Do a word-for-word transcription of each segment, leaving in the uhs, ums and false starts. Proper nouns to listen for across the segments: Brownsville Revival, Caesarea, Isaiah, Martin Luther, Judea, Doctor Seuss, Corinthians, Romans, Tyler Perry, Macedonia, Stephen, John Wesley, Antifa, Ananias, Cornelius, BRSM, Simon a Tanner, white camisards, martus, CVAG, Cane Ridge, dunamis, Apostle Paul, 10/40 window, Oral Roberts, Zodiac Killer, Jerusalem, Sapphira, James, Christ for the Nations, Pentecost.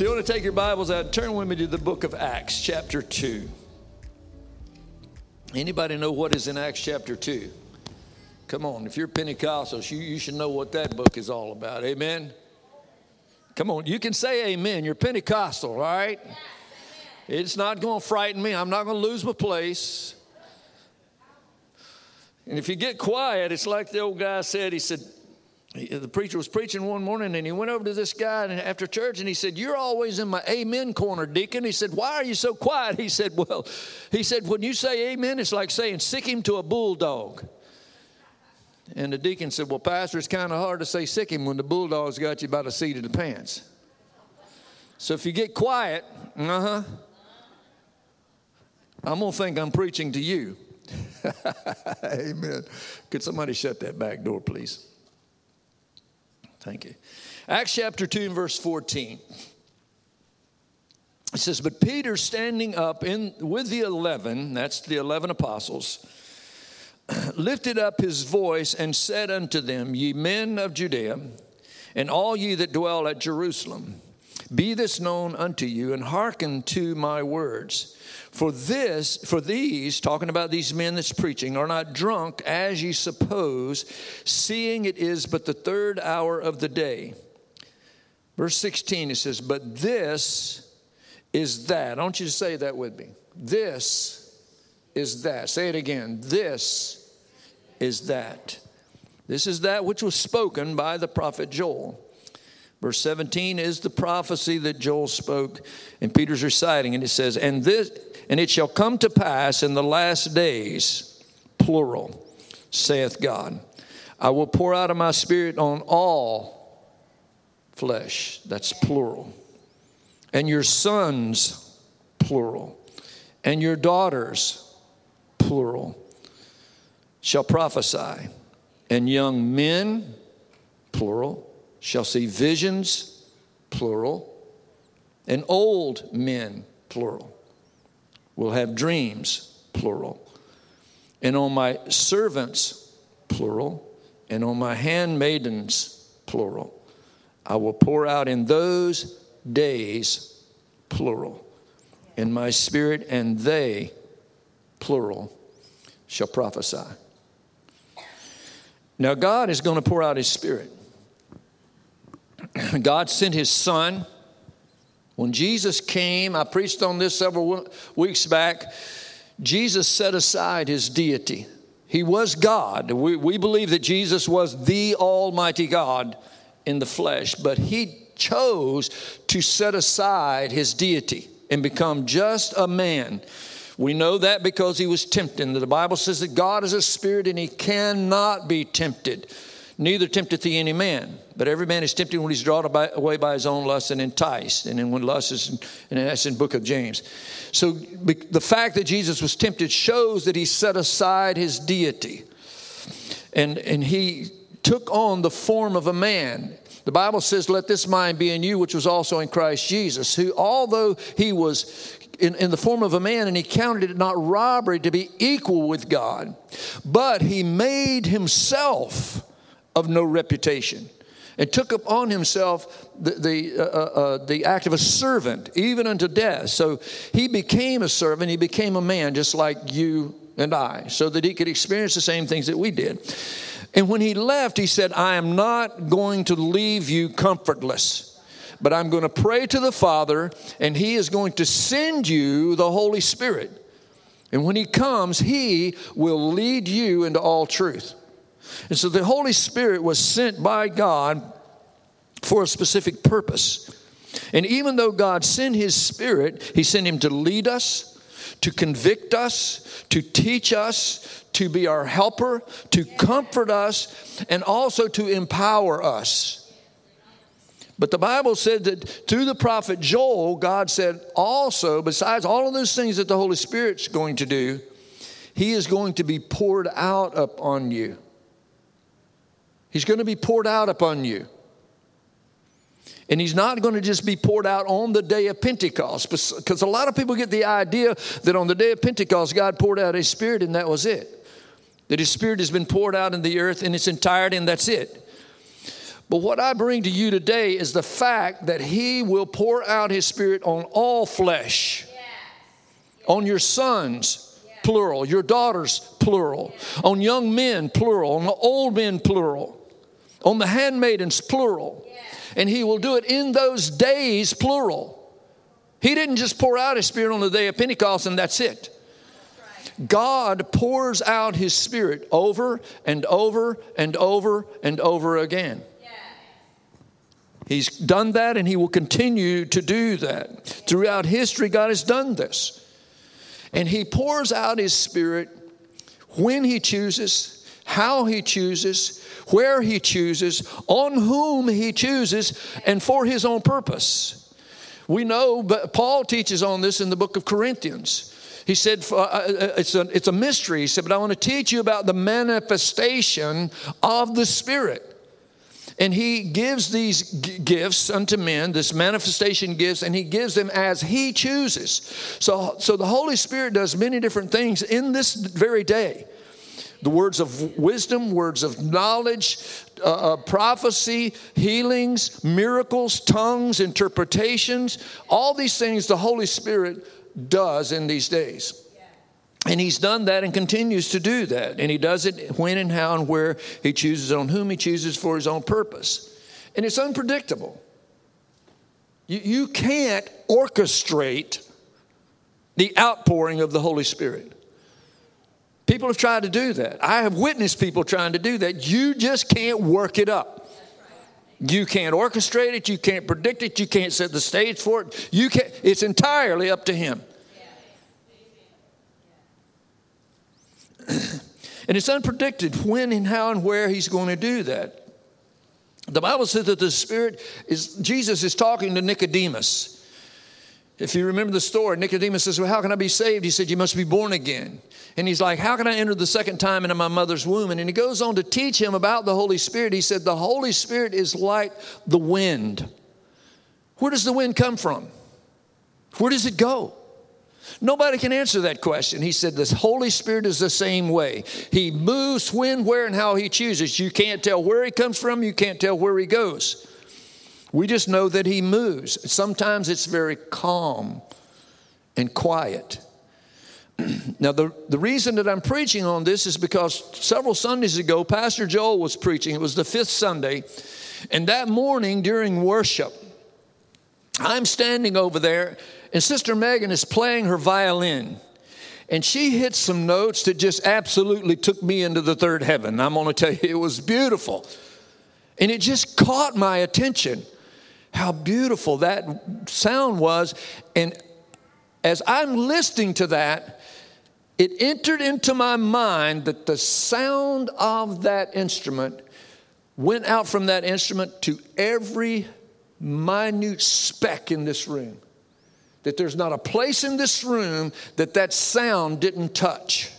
So you want to take your Bibles out. Turn with me to the book of Acts, chapter two. Anybody know what is in Acts chapter two? Come on, if you're Pentecostal, you, you should know what that book is all about. Amen? Come on, you can say amen. You're Pentecostal, all right? Yes, it's not going to frighten me. I'm not going to lose my place. And if you get quiet, it's like the old guy said. He said, the preacher was preaching one morning, and he went over to this guy after church, and he said, "You're always in my amen corner, deacon." He said, "Why are you so quiet?" He said, well, he said, "When you say amen, it's like saying sick him to a bulldog." And the deacon said, "Well, pastor, it's kind of hard to say sick him when the bulldog's got you by the seat of the pants. So if you get quiet, uh-huh, I'm going to think I'm preaching to you." Amen. Could somebody shut that back door, please? Thank you. Acts chapter two and verse fourteen. It says, "But Peter, standing up in with the eleven," that's the eleven apostles, "lifted up his voice and said unto them, Ye men of Judea, and all ye that dwell at Jerusalem, be this known unto you, and hearken to my words. For this, for these," talking about these men that's preaching, "are not drunk, as ye suppose, seeing it is but the third hour of the day." Verse sixteen, it says, "But this is that." I want you to say that with me. This is that. Say it again. This is that. This is that which was spoken by the prophet Joel. Verse seventeen is the prophecy that Joel spoke, and Peter's reciting, and it says, "And this, and it shall come to pass in the last days, plural, saith God, I will pour out of my spirit on all flesh," that's plural, "and your sons," plural, "and your daughters," plural, "shall prophesy, and young men," plural, "shall see visions," plural, "and old men," plural, "will have dreams," plural, "and on my servants," plural, "and on my handmaidens," plural, "I will pour out in those days," plural, "in my spirit, and they," plural, "shall prophesy." Now God is going to pour out his spirit. God sent his son. When Jesus came, I preached on this several weeks back, Jesus set aside his deity. He was God. We, we believe that Jesus was the Almighty God in the flesh, but he chose to set aside his deity and become just a man. We know that because he was tempted. The Bible says that God is a spirit and he cannot be tempted. Neither tempteth he any man, but every man is tempted when he's drawn away by his own lust and enticed. And then when lust is, and that's in the book of James. So the fact that Jesus was tempted shows that he set aside his deity. And, and he took on the form of a man. The Bible says, "Let this mind be in you, which was also in Christ Jesus, who although he was in, in the form of a man, and he counted it not robbery to be equal with God, but he made himself of no reputation, and took upon himself the the, uh, uh, the act of a servant, even unto death." So he became a servant. He became a man just like you and I, so that he could experience the same things that we did. And when he left, he said, "I am not going to leave you comfortless, but I'm going to pray to the Father, and he is going to send you the Holy Spirit. And when he comes, he will lead you into all truth." And so the Holy Spirit was sent by God for a specific purpose. And even though God sent his Spirit, he sent him to lead us, to convict us, to teach us, to be our helper, to comfort us, and also to empower us. But the Bible said that through the prophet Joel, God said also, besides all of those things that the Holy Spirit's going to do, he is going to be poured out upon you. He's going to be poured out upon you. And he's not going to just be poured out on the day of Pentecost, because a lot of people get the idea that on the day of Pentecost, God poured out his Spirit and that was it. That his Spirit has been poured out in the earth in its entirety and that's it. But what I bring to you today is the fact that he will pour out his Spirit on all flesh, yes. Yes. On your sons, yes. Plural, your daughters, plural, yes. On young men, plural, on the old men, plural, on the handmaidens, plural. Yes. And he will do it in those days, plural. He didn't just pour out his Spirit on the day of Pentecost and that's it. God pours out his Spirit over and over and over and over again. Yes. He's done that and he will continue to do that. Throughout history, God has done this. And he pours out his Spirit when he chooses, how he chooses, where he chooses, on whom he chooses, and for his own purpose. We know, but Paul teaches on this in the book of Corinthians. He said, it's a, it's a mystery. He said, but I want to teach you about the manifestation of the Spirit. And he gives these g- gifts unto men, this manifestation gifts, and he gives them as he chooses. So, so the Holy Spirit does many different things in this very day. The words of wisdom, words of knowledge, uh, uh, prophecy, healings, miracles, tongues, interpretations, all these things the Holy Spirit does in these days. And he's done that and continues to do that. And he does it when and how and where he chooses, on whom he chooses, for his own purpose. And it's unpredictable. You, you can't orchestrate the outpouring of the Holy Spirit. People have tried to do that. I have witnessed people trying to do that. You just can't work it up. You can't orchestrate it. You can't predict it. You can't set the stage for it. You can't. It's entirely up to him. And it's unpredicted when and how and where he's going to do that. The Bible says that the Spirit is, Jesus is talking to Nicodemus. If you remember the story, Nicodemus says, well, how can I be saved? He said, you must be born again. And he's like, how can I enter the second time into my mother's womb? And, and he goes on to teach him about the Holy Spirit. He said, the Holy Spirit is like the wind. Where does the wind come from? Where does it go? Nobody can answer that question. He said, the Holy Spirit is the same way. He moves when, where, and how he chooses. You can't tell where he comes from. You can't tell where he goes. We just know that he moves. Sometimes it's very calm and quiet. Now, the, the reason that I'm preaching on this is because several Sundays ago, Pastor Joel was preaching. It was the fifth Sunday. And that morning during worship, I'm standing over there, and Sister Megan is playing her violin. And she hit some notes that just absolutely took me into the third heaven. I'm going to tell you, it was beautiful. And it just caught my attention, how beautiful that sound was. And as I'm listening to that, it entered into my mind that the sound of that instrument went out from that instrument to every minute speck in this room. That there's not a place in this room that that sound didn't touch.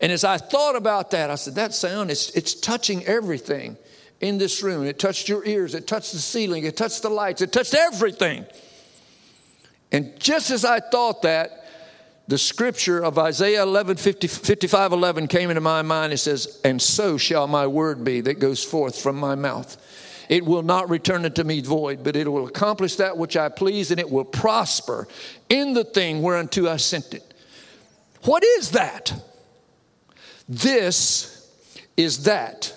And as I thought about that, I said, that sound, is it's touching everything in this room. It touched your ears. It touched the ceiling. It touched the lights. It touched everything. And just as I thought that, the scripture of Isaiah eleven, fifty, fifty-five, eleven came into my mind. It says, and so shall my word be that goes forth from my mouth. It will not return unto me void, but it will accomplish that which I please, and it will prosper in the thing whereunto I sent it. What is that? This is that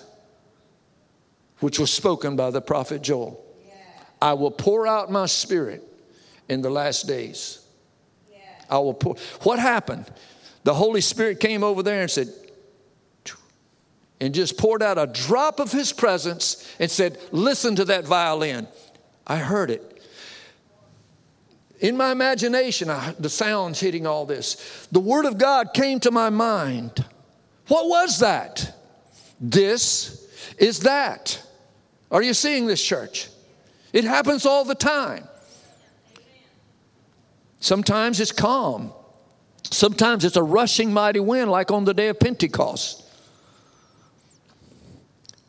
which was spoken by the prophet Joel. Yeah. I will pour out my Spirit in the last days. Yeah. I will pour. What happened? The Holy Spirit came over there and said, and just poured out a drop of his presence and said, listen to that violin. I heard it. In my imagination, I, the sounds hitting all this. The word of God came to my mind. What was that? This is that. Are you seeing this, church? It happens all the time. Sometimes it's calm. Sometimes it's a rushing mighty wind, like on the day of Pentecost.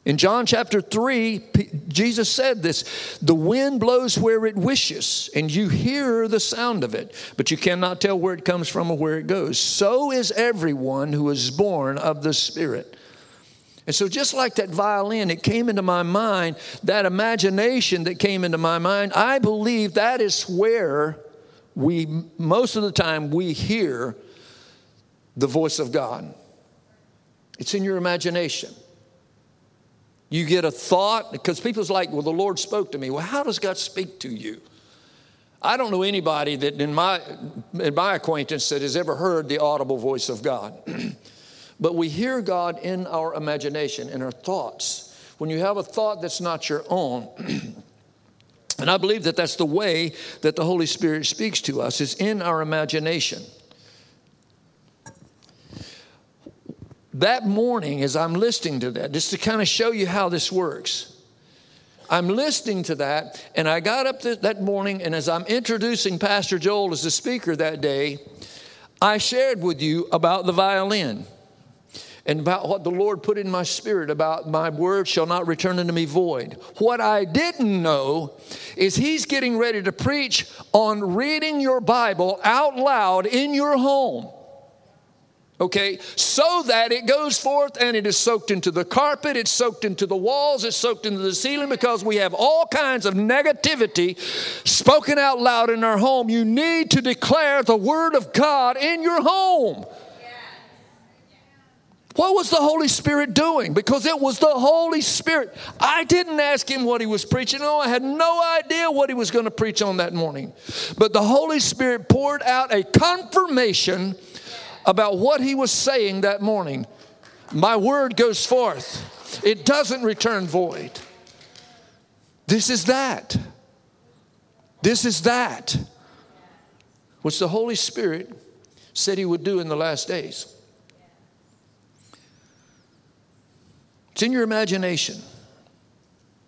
In John chapter three, P- Jesus said this, the wind blows where it wishes, and you hear the sound of it, but you cannot tell where it comes from or where it goes. So is everyone who is born of the Spirit. And so just like that violin, it came into my mind, that imagination that came into my mind, I believe that is where we, most of the time, we hear the voice of God. It's in your imagination. You get a thought, because people's like, well, the Lord spoke to me. Well, how does God speak to you? I don't know anybody that in my in my acquaintance that has ever heard the audible voice of God. But we hear God in our imagination, in our thoughts. When you have a thought that's not your own, and I believe that that's the way that the Holy Spirit speaks to us, is in our imagination. That morning, as I'm listening to that, just to kind of show you how this works, I'm listening to that, and I got up th- that morning, and as I'm introducing Pastor Joel as the speaker that day, I shared with you about the violin. And about what the Lord put in my spirit about my word shall not return unto me void. What I didn't know is he's getting ready to preach on reading your Bible out loud in your home. Okay, so that it goes forth and it is soaked into the carpet, it's soaked into the walls, it's soaked into the ceiling, because we have all kinds of negativity spoken out loud in our home. You need to declare the word of God in your home. What was the Holy Spirit doing? Because it was the Holy Spirit. I didn't ask him what he was preaching. No, I had no idea what he was going to preach on that morning. But the Holy Spirit poured out a confirmation about what he was saying that morning. My word goes forth. It doesn't return void. This is that. This is that. Which the Holy Spirit said he would do in the last days. It's in your imagination.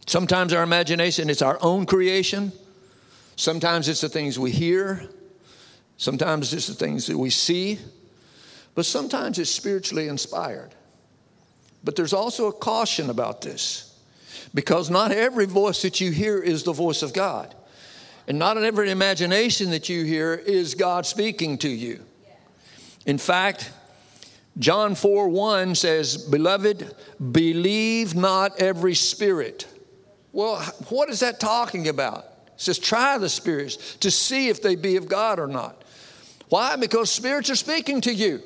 Sometimes our imagination is our own creation. Sometimes it's the things we hear. Sometimes it's the things that we see. But sometimes it's spiritually inspired. But there's also a caution about this, because not every voice that you hear is the voice of God. And not every imagination that you hear is God speaking to you. In fact, John four one says, beloved, believe not every spirit. Well, what is that talking about? It says, try the spirits to see if they be of God or not. Why? Because spirits are speaking to you.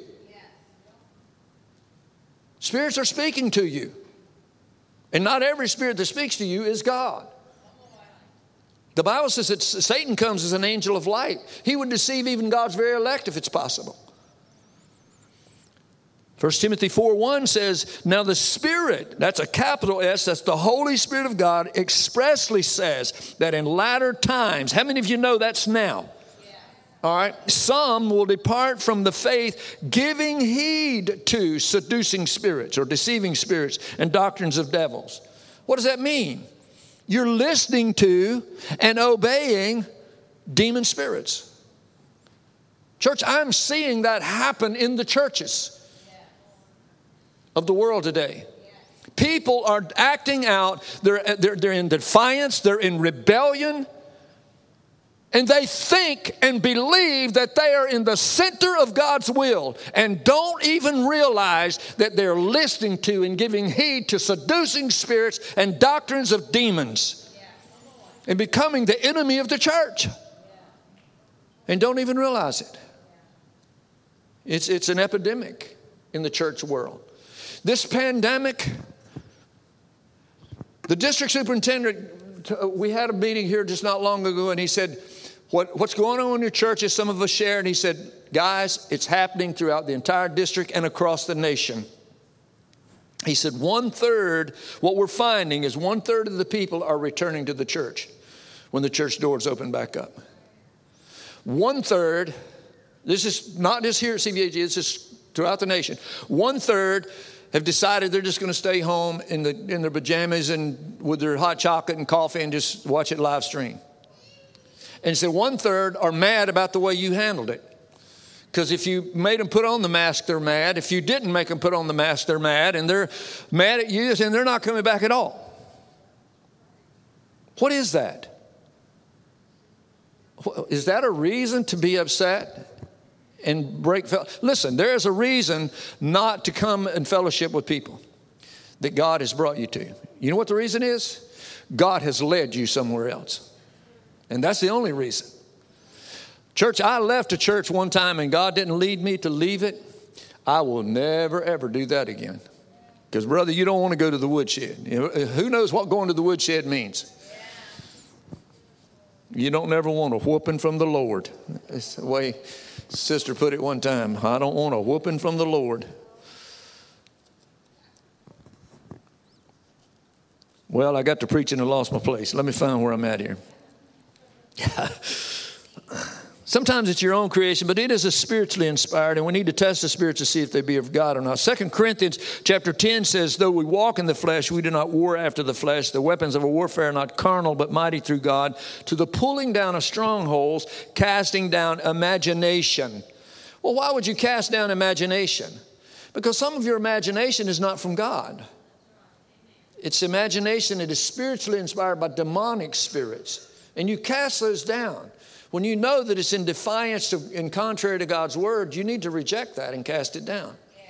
Spirits are speaking to you. And not every spirit that speaks to you is God. The Bible says that Satan comes as an angel of light. He would deceive even God's very elect if it's possible. First Timothy four one says, now the Spirit, that's a capital S, that's the Holy Spirit of God, expressly says that in latter times, how many of you know that's now? Yeah. All right. Some will depart from the faith, giving heed to seducing spirits or deceiving spirits and doctrines of devils. What does that mean? You're listening to and obeying demon spirits. Church, I'm seeing that happen in the churches of the world today. People are acting out. They're, they're, they're in defiance. They're in rebellion. And they think and believe that they are in the center of God's will, and don't even realize that they're listening to and giving heed to seducing spirits and doctrines of demons, and becoming the enemy of the church, and don't even realize it. It's, it's an epidemic in the church world. This pandemic, the district superintendent, we had a meeting here just not long ago, and he said, what, what's going on in your churches? Some of us share, and he said, guys, it's happening throughout the entire district and across the nation. He said, one-third, what we're finding is one-third of the people are returning to the church when the church doors open back up. One-third, this is not just here at C V A G, this is throughout the nation. One-third have decided they're just going to stay home in the in their pajamas and with their hot chocolate and coffee and just watch it live stream. And so one third are mad about the way you handled it. Because if you made them put on the mask, they're mad. If you didn't make them put on the mask, they're mad. And they're mad at you, and they're not coming back at all. What is that? Is that a reason to be upset? And break. Listen, there is a reason not to come and fellowship with people. that God has brought you to. You know what the reason is? God has led you somewhere else. And that's the only reason. Church, I left a church one time and God didn't lead me to leave it. I will never, ever do that again. Because, brother, you don't want to go to the woodshed. You know, who knows what going to the woodshed means? You don't never want a whooping from the Lord. That's the way sister put it one time. I don't want a whooping from the Lord. Well, I got to preaching and lost my place. Let me find where I'm at here. Sometimes it's your own creation, but it is a spiritually inspired, and we need to test the spirit to see if they be of God or not. Second Corinthians chapter ten says, though we walk in the flesh, we do not war after the flesh. The weapons of our warfare are not carnal, but mighty through God, to the pulling down of strongholds, casting down imagination. Well, why would you cast down imagination? Because some of your imagination is not from God. It's imagination that is spiritually inspired by demonic spirits. And you cast those down. When you know that it's in defiance to, and contrary to God's word, you need to reject that and cast it down. Yeah.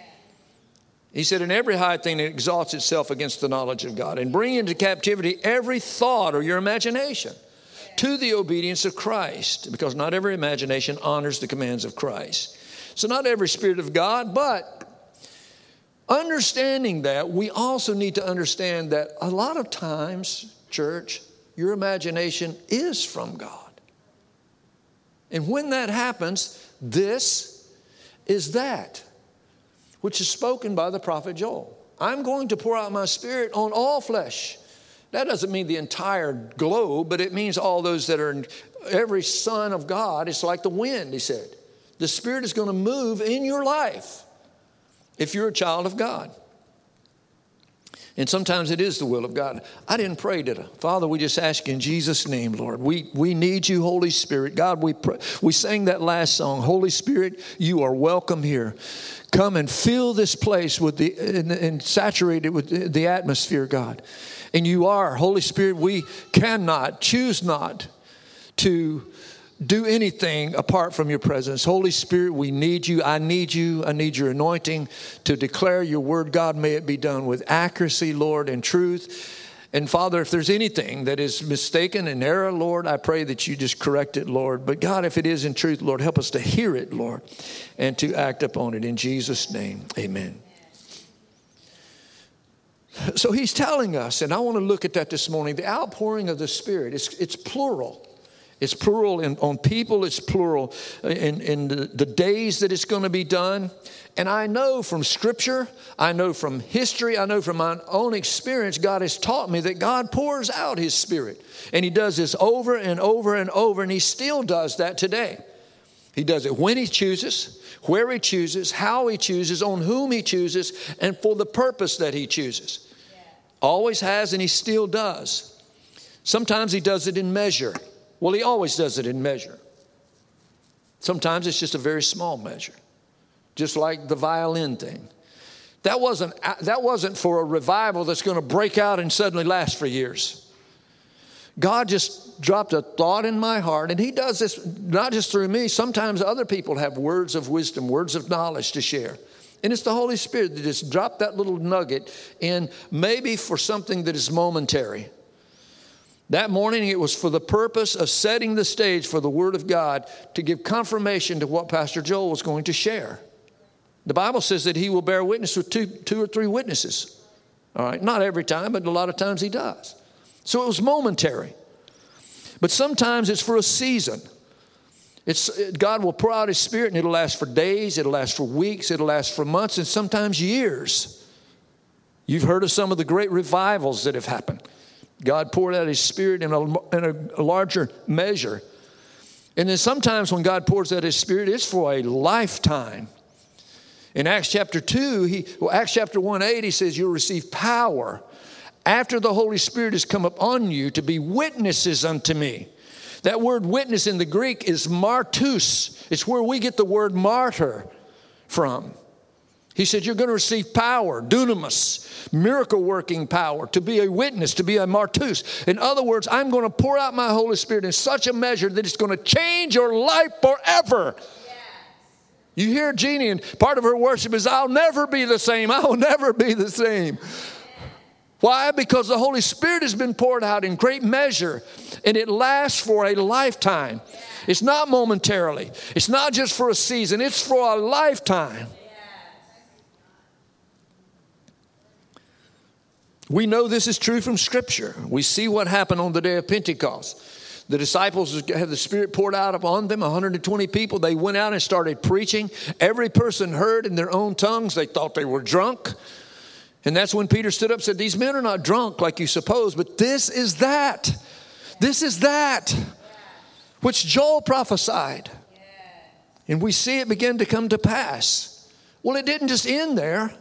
He said, in every high thing that exalts itself against the knowledge of God, and bring into captivity every thought or your imagination yeah. to the obedience of Christ, because not every imagination honors the commands of Christ. So not every spirit of God, but understanding that, we also need to understand that a lot of times, church, your imagination is from God. And when that happens, this is that, which is spoken by the prophet Joel. I'm going to pour out my spirit on all flesh. That doesn't mean the entire globe, but it means all those that are in every son of God. It's like the wind, he said. The spirit is going to move in your life. If you're a child of God. And sometimes it is the will of God. I didn't pray, did I? Father, we just ask you in Jesus' name, Lord. We we need you, Holy Spirit. God, we pray. We sang that last song. Holy Spirit, you are welcome here. Come and fill this place with the and, and saturate it with the atmosphere, God. And you are, Holy Spirit, we cannot, choose not to do anything apart from your presence. Holy Spirit, we need you. I need you. I need your anointing to declare your word. God, may it be done with accuracy, Lord, and truth. And Father, if there's anything that is mistaken and error, Lord, I pray that you just correct it, Lord. But God, if it is in truth, Lord, help us to hear it, Lord, and to act upon it. In Jesus' name, amen. So he's telling us, and I want to look at that this morning, the outpouring of the Spirit. It's, it's plural. It's plural in, on people. It's plural in, in the, the days that it's going to be done. And I know from Scripture, I know from history, I know from my own experience, God has taught me that God pours out His Spirit. And He does this over and over and over, and He still does that today. He does it when He chooses, where He chooses, how He chooses, on whom He chooses, and for the purpose that He chooses. Yeah. Always has, and He still does. Sometimes He does it in measure. Well, He always does it in measure. Sometimes it's just a very small measure, just like the violin thing. That wasn't, that wasn't for a revival that's going to break out and suddenly last for years. God just dropped a thought in my heart, and He does this not just through me. Sometimes other people have words of wisdom, words of knowledge to share. And it's the Holy Spirit that just dropped that little nugget in, maybe for something that is momentary. That morning, it was for the purpose of setting the stage for the Word of God to give confirmation to what Pastor Joel was going to share. The Bible says that He will bear witness with two, two or three witnesses. All right, not every time, but a lot of times He does. So it was momentary. But sometimes it's for a season. It's God will pour out His Spirit, and it'll last for days, it'll last for weeks, it'll last for months, and sometimes years. You've heard of some of the great revivals that have happened. God poured out His Spirit in a, in a larger measure. And then sometimes when God pours out His Spirit, it's for a lifetime. In Acts chapter two, he, well, Acts chapter one eight, He says, you'll receive power after the Holy Spirit has come upon you to be witnesses unto me. That word witness in the Greek is martus. It's where we get the word martyr from. He said, you're going to receive power, dunamis, miracle-working power, to be a witness, to be a martus. In other words, I'm going to pour out my Holy Spirit in such a measure that it's going to change your life forever. Yes. You hear Jeannie, and part of her worship is, I'll never be the same. I will never be the same. Yes. Why? Because the Holy Spirit has been poured out in great measure, and it lasts for a lifetime. It's not momentarily. It's not just for a season. It's for a lifetime. We know this is true from Scripture. We see what happened on the day of Pentecost. The disciples had the Spirit poured out upon them, one hundred twenty people. They went out and started preaching. Every person heard in their own tongues. They thought they were drunk. And that's when Peter stood up and said, these men are not drunk like you suppose, but this is that. This is that which Joel prophesied. And we see it begin to come to pass. Well, it didn't just end there.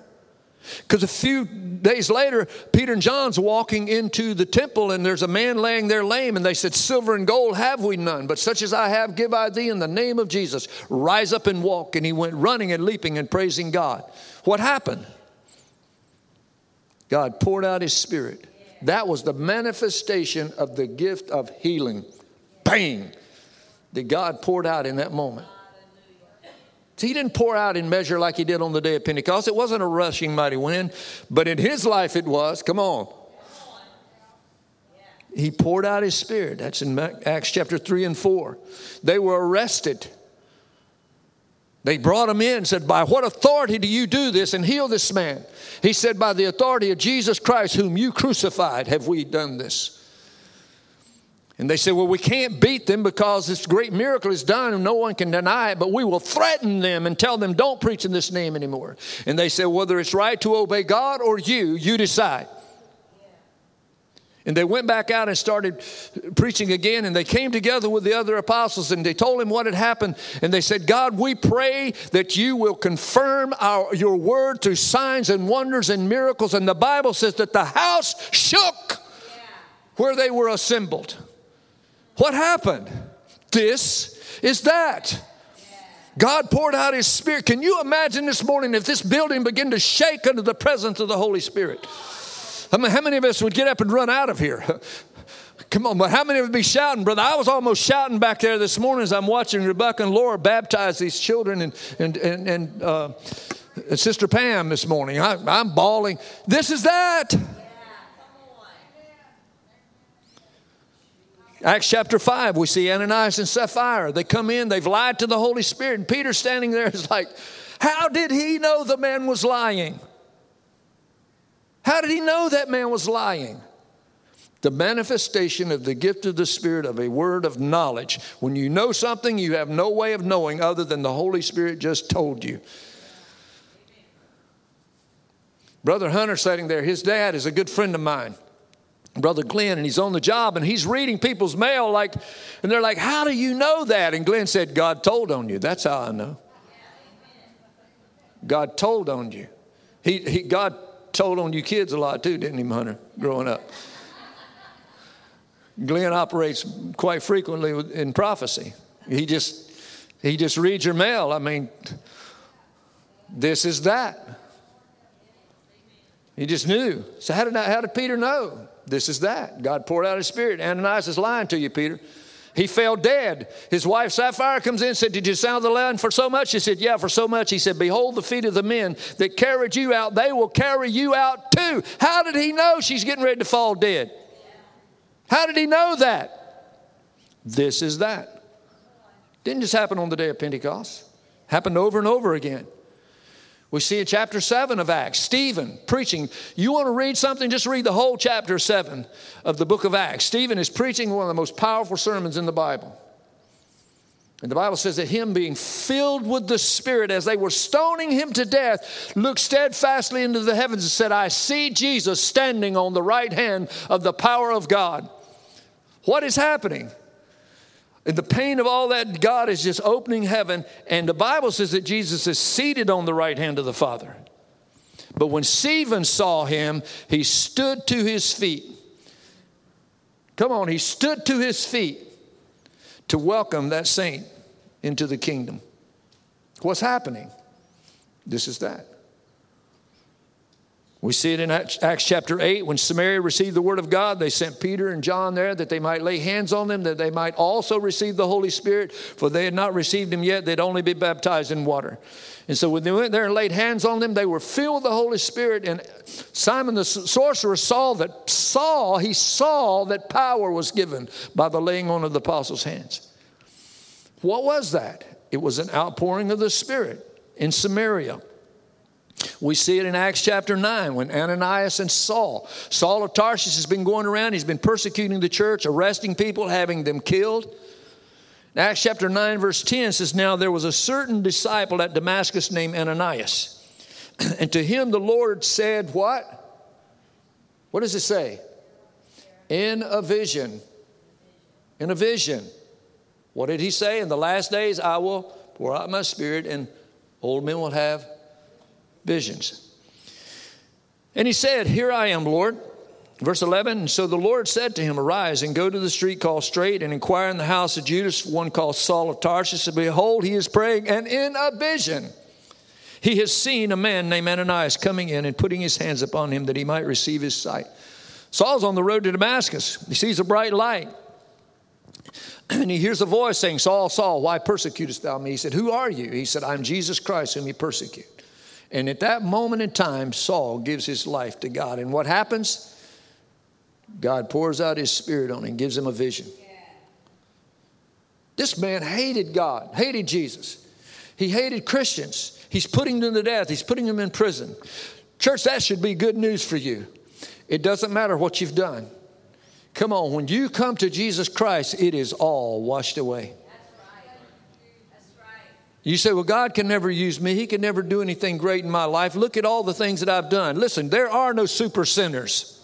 Because a few days later, Peter and John's walking into the temple, and there's a man laying there lame, and they said, silver and gold have we none, but such as I have give I thee in the name of Jesus. Rise up and walk. And he went running and leaping and praising God. What happened? God poured out his Spirit. That was the manifestation of the gift of healing. Bang! That God poured out in that moment. He didn't pour out in measure like he did on the day of Pentecost. It wasn't a rushing mighty wind, but in his life it was. Come on. He poured out his Spirit. That's in Acts chapter three and four. They were arrested. They brought him in and said, by what authority do you do this and heal this man? He said, by the authority of Jesus Christ, whom you crucified, have we done this. And they said, well, we can't beat them because this great miracle is done and no one can deny it, but we will threaten them and tell them don't preach in this name anymore. And they said, whether it's right to obey God or you, you decide. And they went back out and started preaching again. And they came together with the other apostles and they told him what had happened. And they said, God, we pray that you will confirm our, your word through signs and wonders and miracles. And the Bible says that the house shook where they were assembled. What happened? This is that. God poured out his Spirit. Can you imagine this morning if this building began to shake under the presence of the Holy Spirit? I mean, how many of us would get up and run out of here? Come on, but how many would be shouting, brother? I was almost shouting back there this morning as I'm watching Rebecca and Laura baptize these children and and and, and uh, Sister Pam this morning. I, I'm bawling. This is that. Acts chapter five, we see Ananias and Sapphira. They come in, they've lied to the Holy Spirit. And Peter standing there is like, how did he know the man was lying? How did he know that man was lying? The manifestation of the gift of the Spirit of a word of knowledge. When you know something, you have no way of knowing other than the Holy Spirit just told you. Brother Hunter sitting there, his dad is a good friend of mine. Brother Glenn, and he's on the job, and he's reading people's mail, like, and they're like, how do you know that? And Glenn said, God told on you. That's how I know. God told on you. He, he God told on you kids a lot too, didn't he, Hunter, growing up? Glenn operates quite frequently in prophecy. He just, he just reads your mail. I mean, this is that. He just knew. So how did I, how did Peter know? This is that. God poured out his Spirit. Ananias is lying to you, Peter. He fell dead. His wife Sapphira comes in and said, did you sound the land for so much? He said, yeah, for so much. He said, behold the feet of the men that carried you out. They will carry you out too. How did he know she's getting ready to fall dead? How did he know that? This is that. Didn't just happen on the day of Pentecost. Happened over and over again. We see in chapter seven of Acts, Stephen preaching. You want to read something? Just read the whole chapter seven of the book of Acts. Stephen is preaching one of the most powerful sermons in the Bible. And the Bible says that him being filled with the Spirit as they were stoning him to death, looked steadfastly into the heavens and said, I see Jesus standing on the right hand of the power of God. What is happening? In the pain of all that, God is just opening heaven. And the Bible says that Jesus is seated on the right hand of the Father. But when Stephen saw him, he stood to his feet. Come on, he stood to his feet to welcome that saint into the kingdom. What's happening? This is that. We see it in Acts chapter eight. When Samaria received the word of God, they sent Peter and John there that they might lay hands on them, that they might also receive the Holy Spirit, for they had not received him yet. They'd only be baptized in water. And so when they went there and laid hands on them, they were filled with the Holy Spirit. And Simon the sorcerer saw that, saw, he saw that power was given by the laying on of the apostles' hands. What was that? It was an outpouring of the Spirit in Samaria. We see it in Acts chapter nine when Ananias and Saul, Saul of Tarsus has been going around. He's been persecuting the church, arresting people, having them killed. In Acts chapter nine verse ten says, now there was a certain disciple at Damascus named Ananias. And to him the Lord said what? What does it say? In a vision. In a vision. What did he say? In the last days I will pour out my spirit and old men will have visions. And he said, here I am, Lord. Verse eleven, and so the Lord said to him, arise and go to the street called Straight and inquire in the house of Judas, one called Saul of Tarsus, and behold, he is praying. And in a vision, he has seen a man named Ananias coming in and putting his hands upon him that he might receive his sight. Saul's on the road to Damascus. He sees a bright light. And he hears a voice saying, Saul, Saul, why persecutest thou me? He said, who are you? He said, I'm Jesus Christ whom you persecute. And at that moment in time, Saul gives his life to God. And what happens? God pours out his spirit on him and gives him a vision. Yeah. This man hated God, hated Jesus. He hated Christians. He's putting them to death. He's putting them in prison. Church, that should be good news for you. It doesn't matter what you've done. Come on, when you come to Jesus Christ, it is all washed away. You say, well, God can never use me. He can never do anything great in my life. Look at all the things that I've done. Listen, there are no super sinners.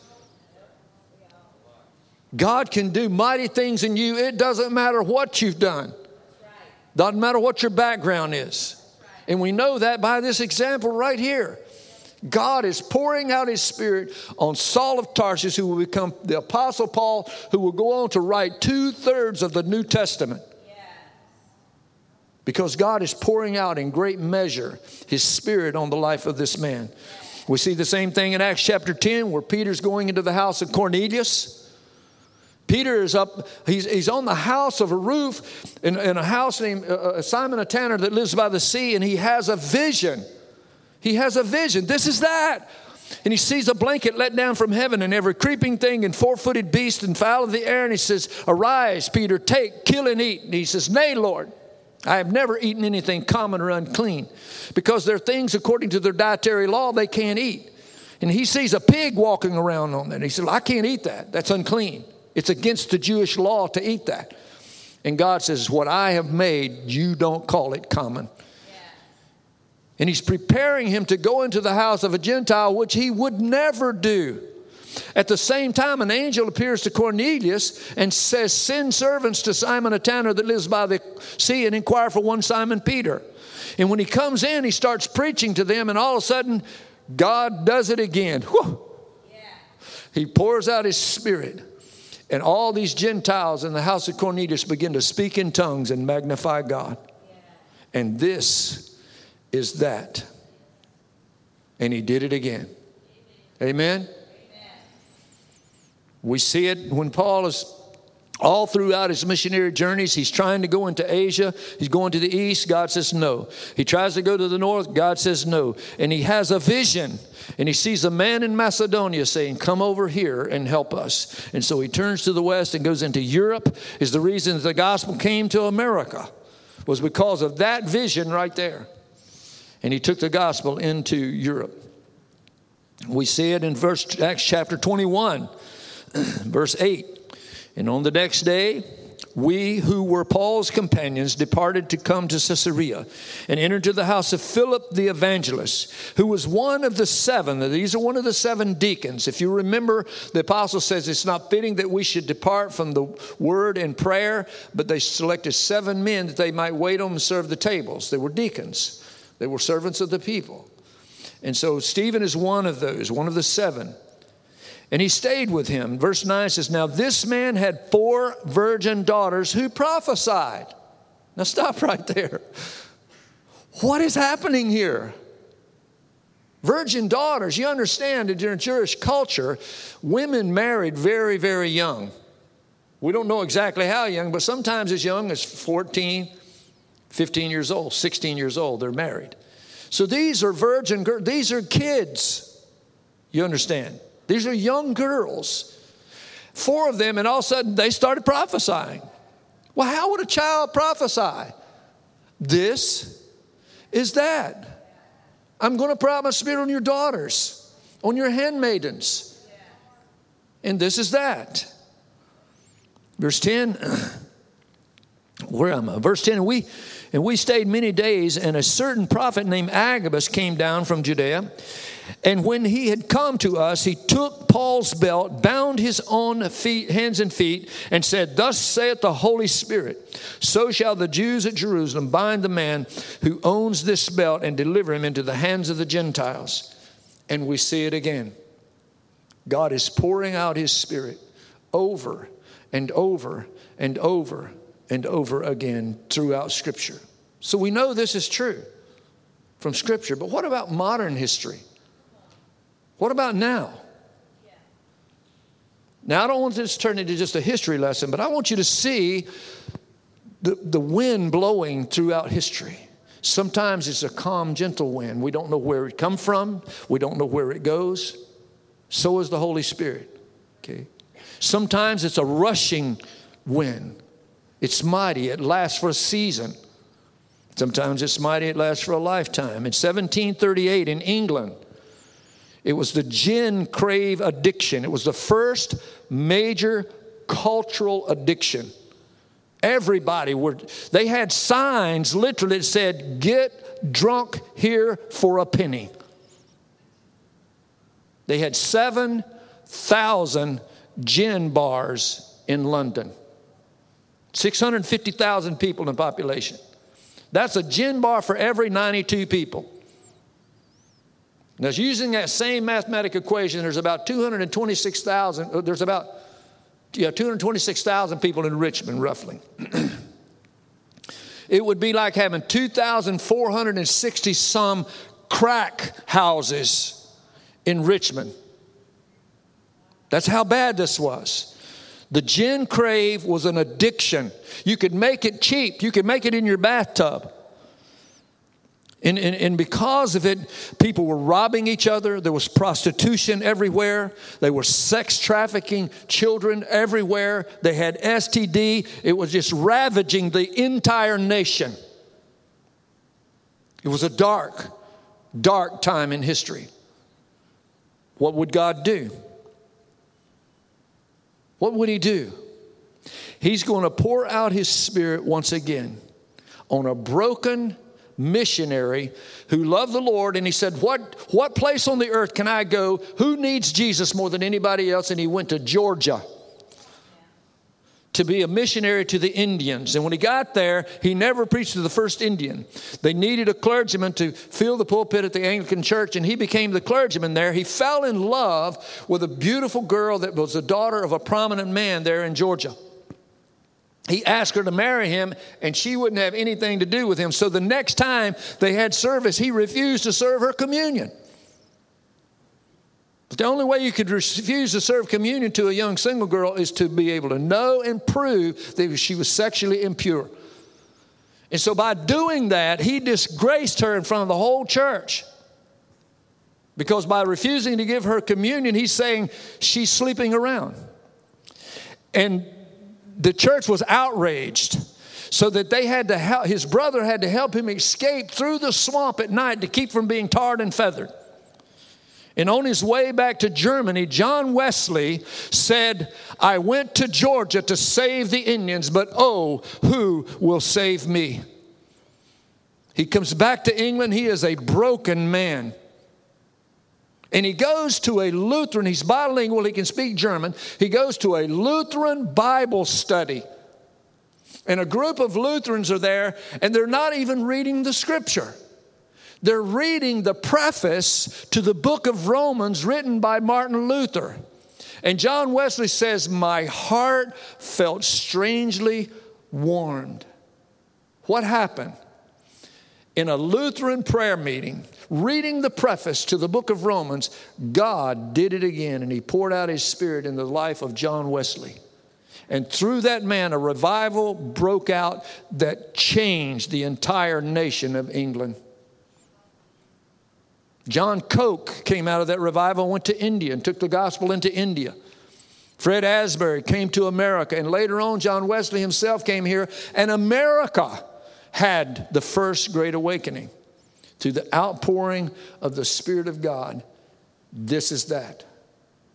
God can do mighty things in you. It doesn't matter what you've done. Doesn't matter what your background is. And we know that by this example right here. God is pouring out his spirit on Saul of Tarsus, who will become the Apostle Paul, who will go on to write two-thirds of the New Testament. Because God is pouring out in great measure his spirit on the life of this man. We see the same thing in Acts chapter ten where Peter's going into the house of Cornelius. Peter is up, he's, he's on the house of a roof in, in a house named uh, Simon a Tanner that lives by the sea, and he has a vision. He has a vision. This is that. And he sees a blanket let down from heaven and every creeping thing and four-footed beast and fowl of the air. And he says, arise, Peter, take, kill, and eat. And he says, nay, Lord. I have never eaten anything common or unclean, because there are things according to their dietary law they can't eat. And he sees a pig walking around on that. He said, well, I can't eat that. That's unclean. It's against the Jewish law to eat that. And God says, what I have made, you don't call it common. Yeah. And he's preparing him to go into the house of a Gentile, which he would never do. At the same time, an angel appears to Cornelius and says, send servants to Simon a Tanner that lives by the sea and inquire for one Simon Peter. And when he comes in, he starts preaching to them, and all of a sudden, God does it again. Yeah. He pours out his spirit, and all these Gentiles in the house of Cornelius begin to speak in tongues and magnify God. Yeah. And this is that. And he did it again. Amen. Amen? We see it when Paul is all throughout his missionary journeys. He's trying to go into Asia. He's going to the east. God says no. He tries to go to the north. God says no. And he has a vision. And he sees a man in Macedonia saying, come over here and help us. And so he turns to the west and goes into Europe. Is the reason that the gospel came to America was because of that vision right there. And he took the gospel into Europe. We see it in verse Acts chapter twenty-one. Verse eight, and on the next day, we who were Paul's companions departed to come to Caesarea and entered to the house of Philip the evangelist, who was one of the seven. These are one of the seven deacons. If you remember, the apostle says it's not fitting that we should depart from the word and prayer, but they selected seven men that they might wait on and serve the tables. They were deacons. They were servants of the people. And so Stephen is one of those, one of the seven. And he stayed with him. Verse nine says, now this man had four virgin daughters who prophesied. Now stop right there. What is happening here? Virgin daughters, you understand that in Jewish culture, women married very, very young. We don't know exactly how young, but sometimes as young as fourteen, fifteen years old, sixteen years old, they're married. So these are virgin girls. These are kids, you understand. These are young girls. Four of them, and all of a sudden, they started prophesying. Well, how would a child prophesy? This is that. I'm going to pour out my spirit on your daughters, on your handmaidens. And this is that. Verse ten. Where am I? Verse ten. And we, and we stayed many days, and a certain prophet named Agabus came down from Judea. And when he had come to us, he took Paul's belt, bound his own feet, hands and feet, and said, "Thus saith the Holy Spirit, so shall the Jews at Jerusalem bind the man who owns this belt and deliver him into the hands of the Gentiles." And we see it again. God is pouring out his spirit over and over and over and over again throughout Scripture. So we know this is true from Scripture. But what about modern history? What about now? Now, I don't want this to turn into just a history lesson, but I want you to see the, the wind blowing throughout history. Sometimes it's a calm, gentle wind. We don't know where it comes from. We don't know where it goes. So is the Holy Spirit. Okay. Sometimes it's a rushing wind. It's mighty. It lasts for a season. Sometimes it's mighty. It lasts for a lifetime. In seventeen thirty-eight in England, it was the gin crave addiction. It was the first major cultural addiction. Everybody were, they had signs literally that said, "Get drunk here for a penny." They had seven thousand gin bars in London. six hundred fifty thousand people in population. That's a gin bar for every ninety-two people. Now, using that same mathematical equation, there's about two hundred twenty-six thousand, there's about, yeah, two hundred twenty-six thousand people in Richmond, roughly. It would be like having two thousand four hundred sixty some crack houses in Richmond. That's how bad this was. The gin crave was an addiction. You could make it cheap. You could make it in your bathtub. And, and, and because of it, people were robbing each other. There was prostitution everywhere. There were sex trafficking children everywhere. They had S T D. It was just ravaging the entire nation. It was a dark, dark time in history. What would God do? What would he do? He's going to pour out his spirit once again on a broken missionary who loved the Lord, and he said, what what place on the earth can I go? Who needs Jesus more than anybody else? And he went to Georgia to be a missionary to the Indians. And when he got there, he never preached to the first Indian. They needed a clergyman to fill the pulpit at the Anglican church, and he became the clergyman there. He fell in love with a beautiful girl that was the daughter of a prominent man there in Georgia. He asked her to marry him, and she wouldn't have anything to do with him. So the next time they had service, he refused to serve her communion. But the only way you could refuse to serve communion to a young single girl is to be able to know and prove that she was sexually impure. And so by doing that, he disgraced her in front of the whole church. Because by refusing to give her communion, he's saying she's sleeping around. And the church was outraged, so that they had to help, his brother had to help him escape through the swamp at night to keep from being tarred and feathered. And on his way back to Germany, John Wesley said, "I went to Georgia to save the Indians, but oh, who will save me?" He comes back to England. He is a broken man. And he goes to a Lutheran, he's bilingual, he can speak German. He goes to a Lutheran Bible study. And a group of Lutherans are there, and they're not even reading the Scripture. They're reading the preface to the book of Romans written by Martin Luther. And John Wesley says, "My heart felt strangely warmed." What happened? in a Lutheran prayer meeting, reading the preface to the book of Romans, God did it again, and he poured out his Spirit in the life of John Wesley. And through that man, a revival broke out that changed the entire nation of England. John Coke came out of that revival and went to India and took the gospel into India. Fred Asbury came to America, and later on, John Wesley himself came here, and America had the first great awakening through the outpouring of the Spirit of God. This is that.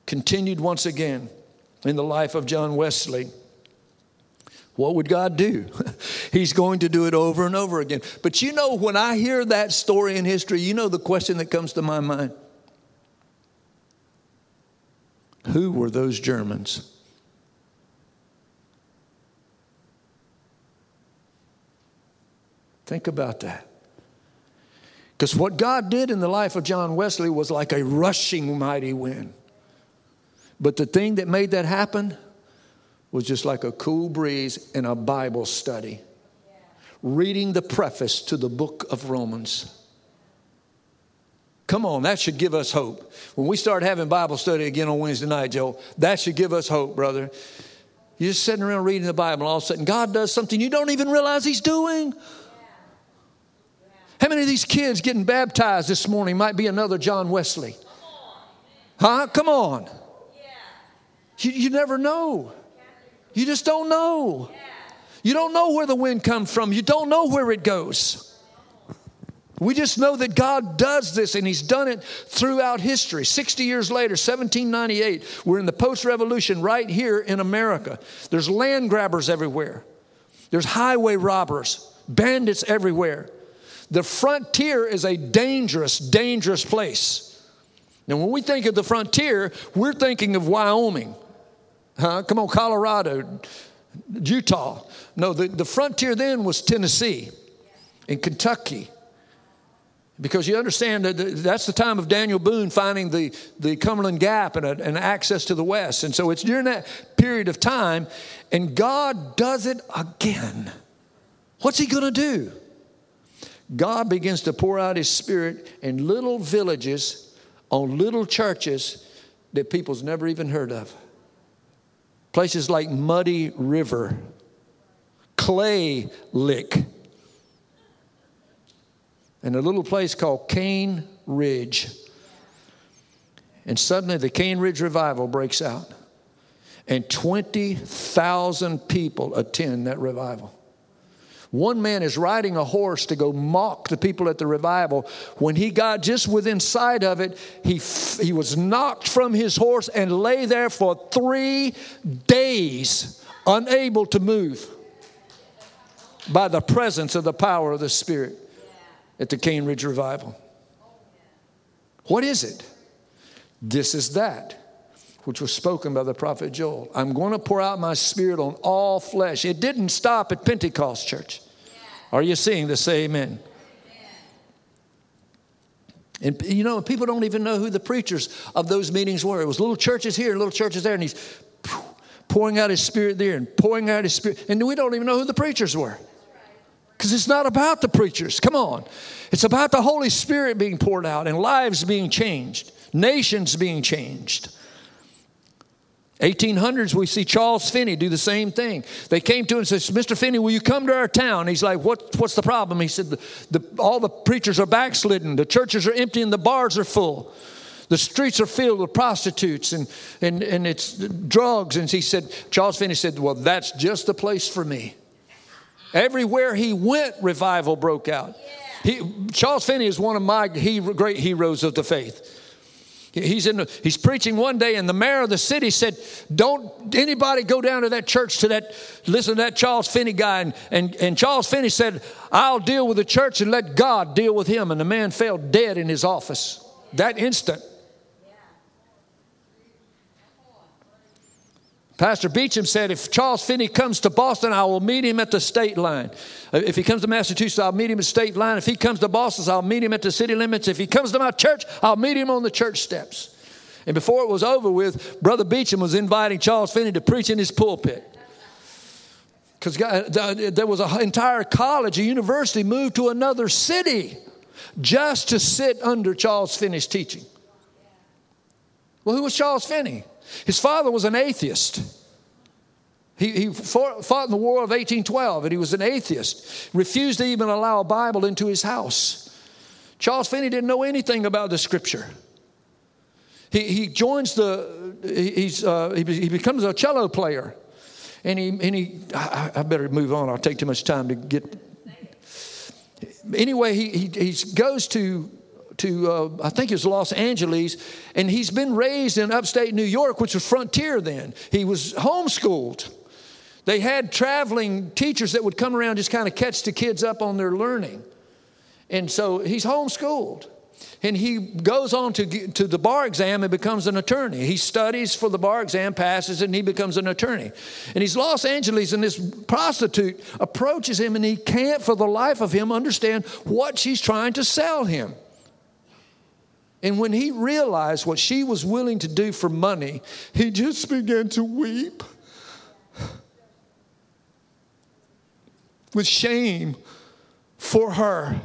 Continued once again in the life of John Wesley. What would God do? He's going to do it over and over again. But you know, when I hear that story in history, you know the question that comes to my mind. Who were those Germans? Think about that. Because what God did in the life of John Wesley was like a rushing mighty wind. But the thing that made that happen was just like a cool breeze in a Bible study. Reading the preface to the book of Romans. Come on, that should give us hope. When we start having Bible study again on Wednesday night, Joel, that should give us hope, brother. You're just sitting around reading the Bible, all of a sudden God does something you don't even realize he's doing. How many of these kids getting baptized this morning might be another John Wesley? Huh? Come on. You, you never know. You just don't know. You don't know where the wind comes from. You don't know where it goes. We just know that God does this, and he's done it throughout history. sixty years later, seventeen ninety-eight, we're in the post-revolution right here in America. There's land grabbers everywhere. There's highway robbers, bandits everywhere. The frontier is a dangerous, dangerous place. Now, when we think of the frontier, we're thinking of Wyoming. Huh? Come on, Colorado, Utah. No, the, the frontier then was Tennessee and Kentucky. Because you understand that that's the time of Daniel Boone finding the, the Cumberland Gap and, a, and access to the West. And so it's during that period of time, and God does it again. What's he going to do? God begins to pour out his Spirit in little villages, on little churches that people's never even heard of. Places like Muddy River, Clay Lick, and a little place called Cane Ridge. And suddenly the Cane Ridge revival breaks out, and twenty thousand people attend that revival. One man is riding a horse to go mock the people at the revival. When he got just within sight of it, he he was knocked from his horse and lay there for three days, unable to move by the presence of the power of the Spirit at the Cane Ridge revival. What is it? This is that which was spoken by the prophet Joel. I'm going to pour out my Spirit on all flesh. It didn't stop at Pentecost, church. Are you seeing this? Say amen. And you know, people don't even know who the preachers of those meetings were. It was little churches here, little churches there, and he's pouring out his Spirit there and pouring out his Spirit. And we don't even know who the preachers were. Because it's not about the preachers. Come on. It's about the Holy Spirit being poured out and lives being changed, nations being changed. eighteen hundreds, we see Charles Finney do the same thing. They came to him and said, Mister Finney, will you come to our town? He's like, what, what's the problem? He said, the, the, all the preachers are backslidden. The churches are empty and the bars are full. The streets are filled with prostitutes and, and, and it's drugs. And he said, Charles Finney said, well, that's just the place for me. Everywhere he went, revival broke out. Yeah. He, Charles Finney is one of my he, great heroes of the faith. He's in. The, he's preaching one day, and the mayor of the city said, don't anybody go down to that church to that, listen to that Charles Finney guy. And, and, and Charles Finney said, I'll deal with the church and let God deal with him. And the man fell dead in his office that instant. Yeah. Pastor Beecham said, if Charles Finney comes to Boston, I will meet him at the state line. If he comes to Massachusetts, I'll meet him at the state line. If he comes to Boston, I'll meet him at the city limits. If he comes to my church, I'll meet him on the church steps. And before it was over with, Brother Beecham was inviting Charles Finney to preach in his pulpit. because there was an entire college, a university moved to another city just to sit under Charles Finney's teaching. Well, who was Charles Finney? His father was an atheist. He, he fought in the War of eighteen twelve, and he was an atheist. Refused to even allow a Bible into his house. Charles Finney didn't know anything about the Scripture. He he joins the, he's uh, he, he becomes a cello player. And he, and he I, I better move on. I'll take too much time to get. Anyway, he he, he goes to, to uh, I think it's Los Angeles, and he's been raised in upstate New York, which was frontier then. He was homeschooled. They had traveling teachers that would come around just kind of catch the kids up on their learning. And so he's homeschooled. And he goes on to get to the bar exam and becomes an attorney. He studies for the bar exam, passes, and he becomes an attorney. And he's Los Angeles, and this prostitute approaches him, and he can't for the life of him understand what she's trying to sell him. And when he realized what she was willing to do for money, he just began to weep with shame for her.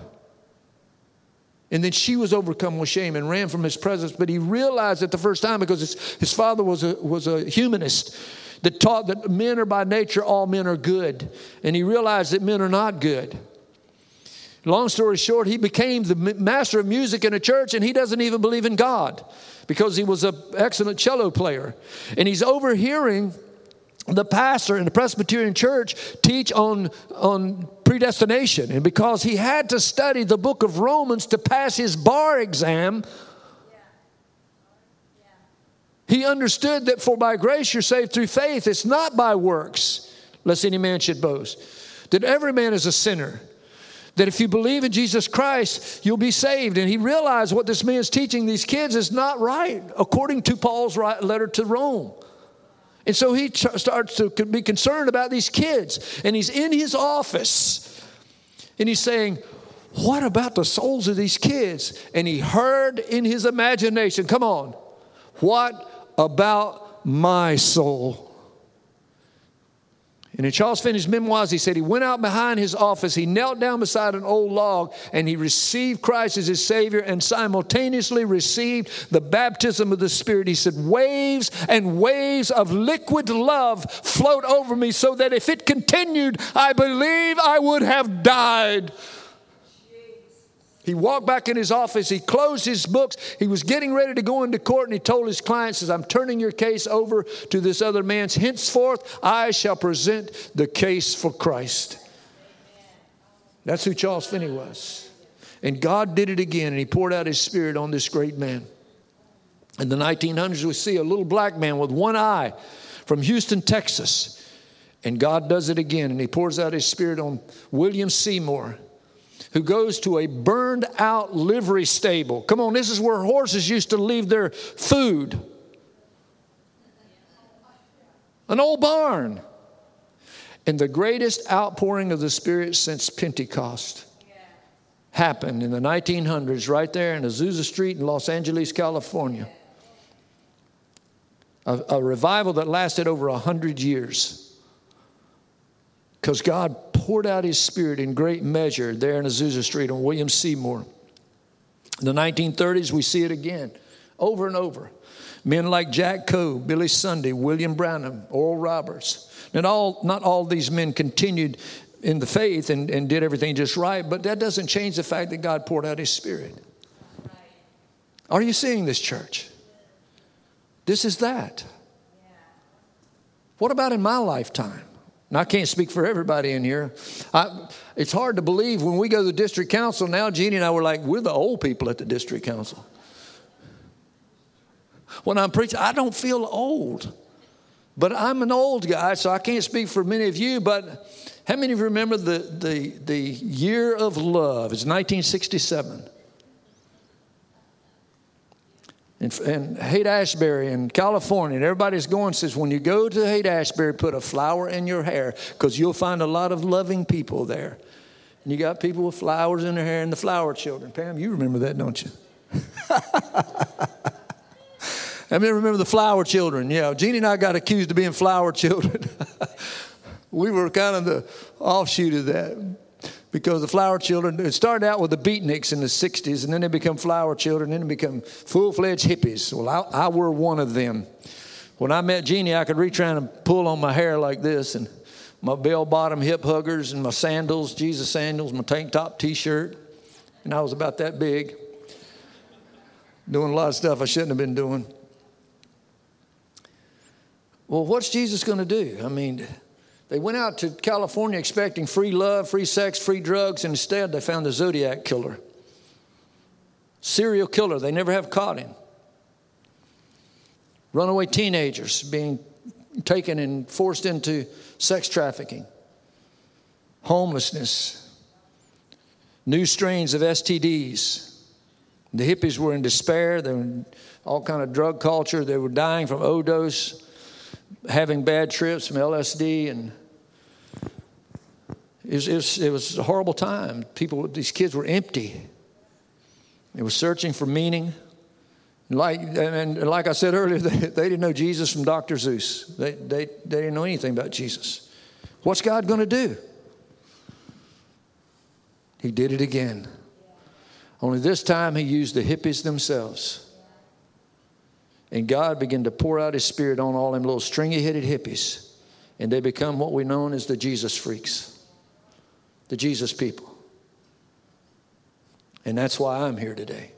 And then she was overcome with shame and ran from his presence. But he realized it the first time because his, his father was a, was a humanist that taught that men are by nature, all men are good. And he realized that men are not good. Long story short, he became the master of music in a church, and he doesn't even believe in God because he was an excellent cello player. And he's overhearing the pastor in the Presbyterian church teach on, on predestination. And because he had to study the book of Romans to pass his bar exam, he understood that for by grace you're saved through faith. It's not by works, lest any man should boast. That every man is a sinner. That if you believe in Jesus Christ, you'll be saved. And he realized what this man's teaching these kids is not right, according to Paul's letter to Rome. And so he ch- starts to be concerned about these kids. And he's in his office. And he's saying, what about the souls of these kids? And he heard in his imagination, come on, what about my soul? And in Charles Finney's memoirs, he said he went out behind his office. He knelt down beside an old log, and he received Christ as his Savior and simultaneously received the baptism of the Spirit. He said, waves and waves of liquid love flowed over me so that if it continued, I believe I would have died. He walked back in his office. He closed his books. He was getting ready to go into court, and he told his client, says, I'm turning your case over to this other man's. Henceforth, I shall present the case for Christ. That's who Charles Finney was. And God did it again, and he poured out his Spirit on this great man. In the nineteen hundreds, we see a little black man with one eye from Houston, Texas. And God does it again, and he pours out his Spirit on William Seymour, who goes to a burned-out livery stable. Come on, this is where horses used to leave their food. An old barn. And the greatest outpouring of the Spirit since Pentecost happened in the nineteen hundreds, right there in Azusa Street in Los Angeles, California. A, a revival that lasted over one hundred years. Because God poured out his Spirit in great measure there in Azusa Street on William Seymour. In the nineteen thirties, we see it again, over and over. Men like Jack Coe, Billy Sunday, William Branham, Oral Roberts. And all, not all these men continued in the faith and, and did everything just right, but that doesn't change the fact that God poured out his Spirit. Are you seeing this, church? This is that. What about in my lifetime? And I can't speak for everybody in here. I, it's hard to believe when we go to the district council now, Jeannie and I were like, we're the old people at the district council. When I'm preaching, I don't feel old. But I'm an old guy, so I can't speak for many of you. But how many of you remember the, the, the year of love? It's nineteen sixty-seven. And, and Haight-Ashbury in California, and everybody's going, says, when you go to Haight-Ashbury, put a flower in your hair because you'll find a lot of loving people there. And you got people with flowers in their hair and the flower children. Pam, you remember that, don't you? I mean, remember the flower children. Yeah, Jeannie and I got accused of being flower children. We were kind of the offshoot of that because the flower children, it started out with the beatniks in the sixties, and then they become flower children, and then they become full-fledged hippies. Well, I, I were one of them. When I met Jeannie, I could reach around and pull on my hair like this, and my bell-bottom hip huggers and my sandals, Jesus sandals, my tank top T-shirt, and I was about that big, doing a lot of stuff I shouldn't have been doing. Well, what's Jesus going to do? I mean, they went out to California expecting free love, free sex, free drugs, and instead they found the Zodiac killer. Serial killer. They never have caught him. Runaway teenagers being taken and forced into sex trafficking, homelessness, new strains of S T Ds. The hippies were in despair. They were in all kind of drug culture. They were dying from overdose, having bad trips from L S D, and it was, it was, it was a horrible time. People, these kids were empty. They were searching for meaning. Like and like I said earlier, they, they didn't know Jesus from Doctor Seuss. They, they, they didn't know anything about Jesus. What's God going to do? He did it again. Only this time he used the hippies themselves. And God began to pour out his spirit on all them little stringy-headed hippies. And they become what we know as the Jesus freaks. The Jesus people. And that's why I'm here today.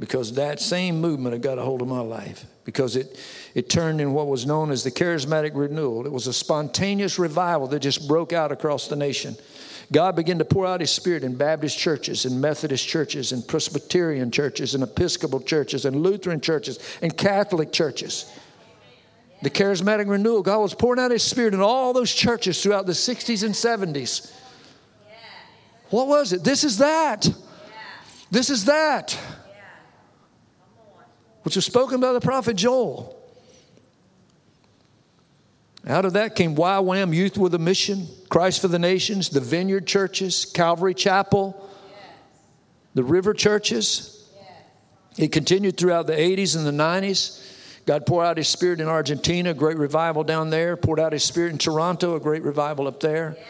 Because that same movement got a hold of my life. Because it, it turned in what was known as the charismatic renewal. It was a spontaneous revival that just broke out across the nation. God began to pour out his spirit in Baptist churches, in Methodist churches, in Presbyterian churches, in Episcopal churches, in Lutheran churches, in Catholic churches. The charismatic renewal, God was pouring out his spirit in all those churches throughout the sixties and seventies. What was it? This is that. This is that. Which was spoken by the prophet Joel. Out of that came Y W A M, Youth with a Mission, Christ for the Nations, the Vineyard Churches, Calvary Chapel, yes. The River Churches. Yes. It continued throughout the eighties and the nineties. God poured out his spirit in Argentina, a great revival down there. Poured out his spirit in Toronto, a great revival up there. Yes.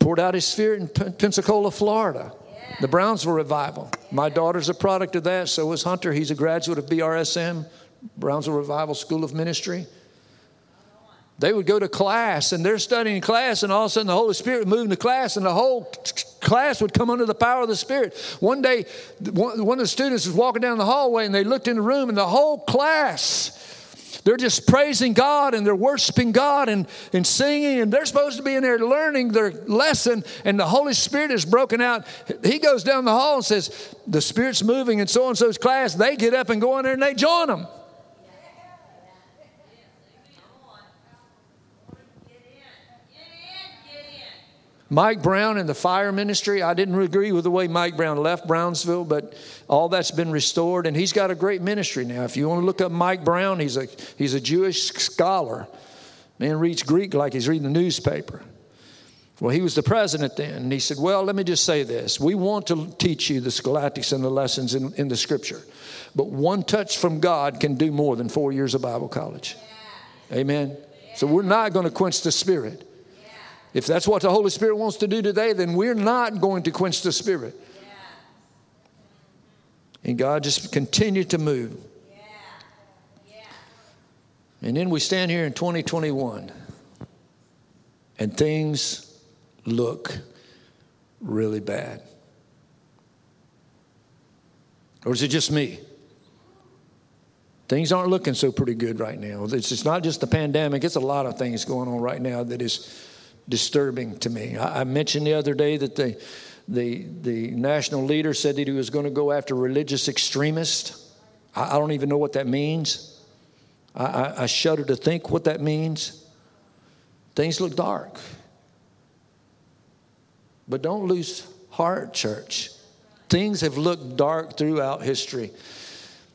Poured out his spirit in P- Pensacola, Florida. The Brownsville Revival. My daughter's a product of that. So is Hunter. He's a graduate of B R S M, Brownsville Revival School of Ministry. They would go to class, and they're studying class, and all of a sudden the Holy Spirit would move into class, and the whole class would come under the power of the Spirit. One day, one of the students was walking down the hallway, and they looked in the room, and the whole class, they're just praising God and they're worshiping God and, and singing. And they're supposed to be in there learning their lesson. And the Holy Spirit is broken out. He goes down the hall and says, the Spirit's moving in so-and-so's class. They get up and go in there and they join them. Mike Brown and the fire ministry. I didn't agree with the way Mike Brown left Brownsville, but all that's been restored, and he's got a great ministry now. If you want to look up Mike Brown, he's a he's a Jewish scholar. Man reads Greek like he's reading the newspaper. Well, he was the president then, and he said, well, let me just say this. We want to teach you the scholastics and the lessons in, in the Scripture, but one touch from God can do more than four years of Bible college. Yeah. Amen? Yeah. So we're not going to quench the Spirit. If that's what the Holy Spirit wants to do today, then we're not going to quench the Spirit. Yeah. And God just continued to move. Yeah. Yeah. And then we stand here in twenty twenty-one, and things look really bad. Or is it just me? Things aren't looking so pretty good right now. It's, it's not just the pandemic. It's a lot of things going on right now that is disturbing to me. I mentioned the other day that the the the national leader said that he was going to go after religious extremists. I, I don't even know what that means. I, I, I shudder to think what that means. Things look dark. But don't lose heart, church. Things have looked dark throughout history.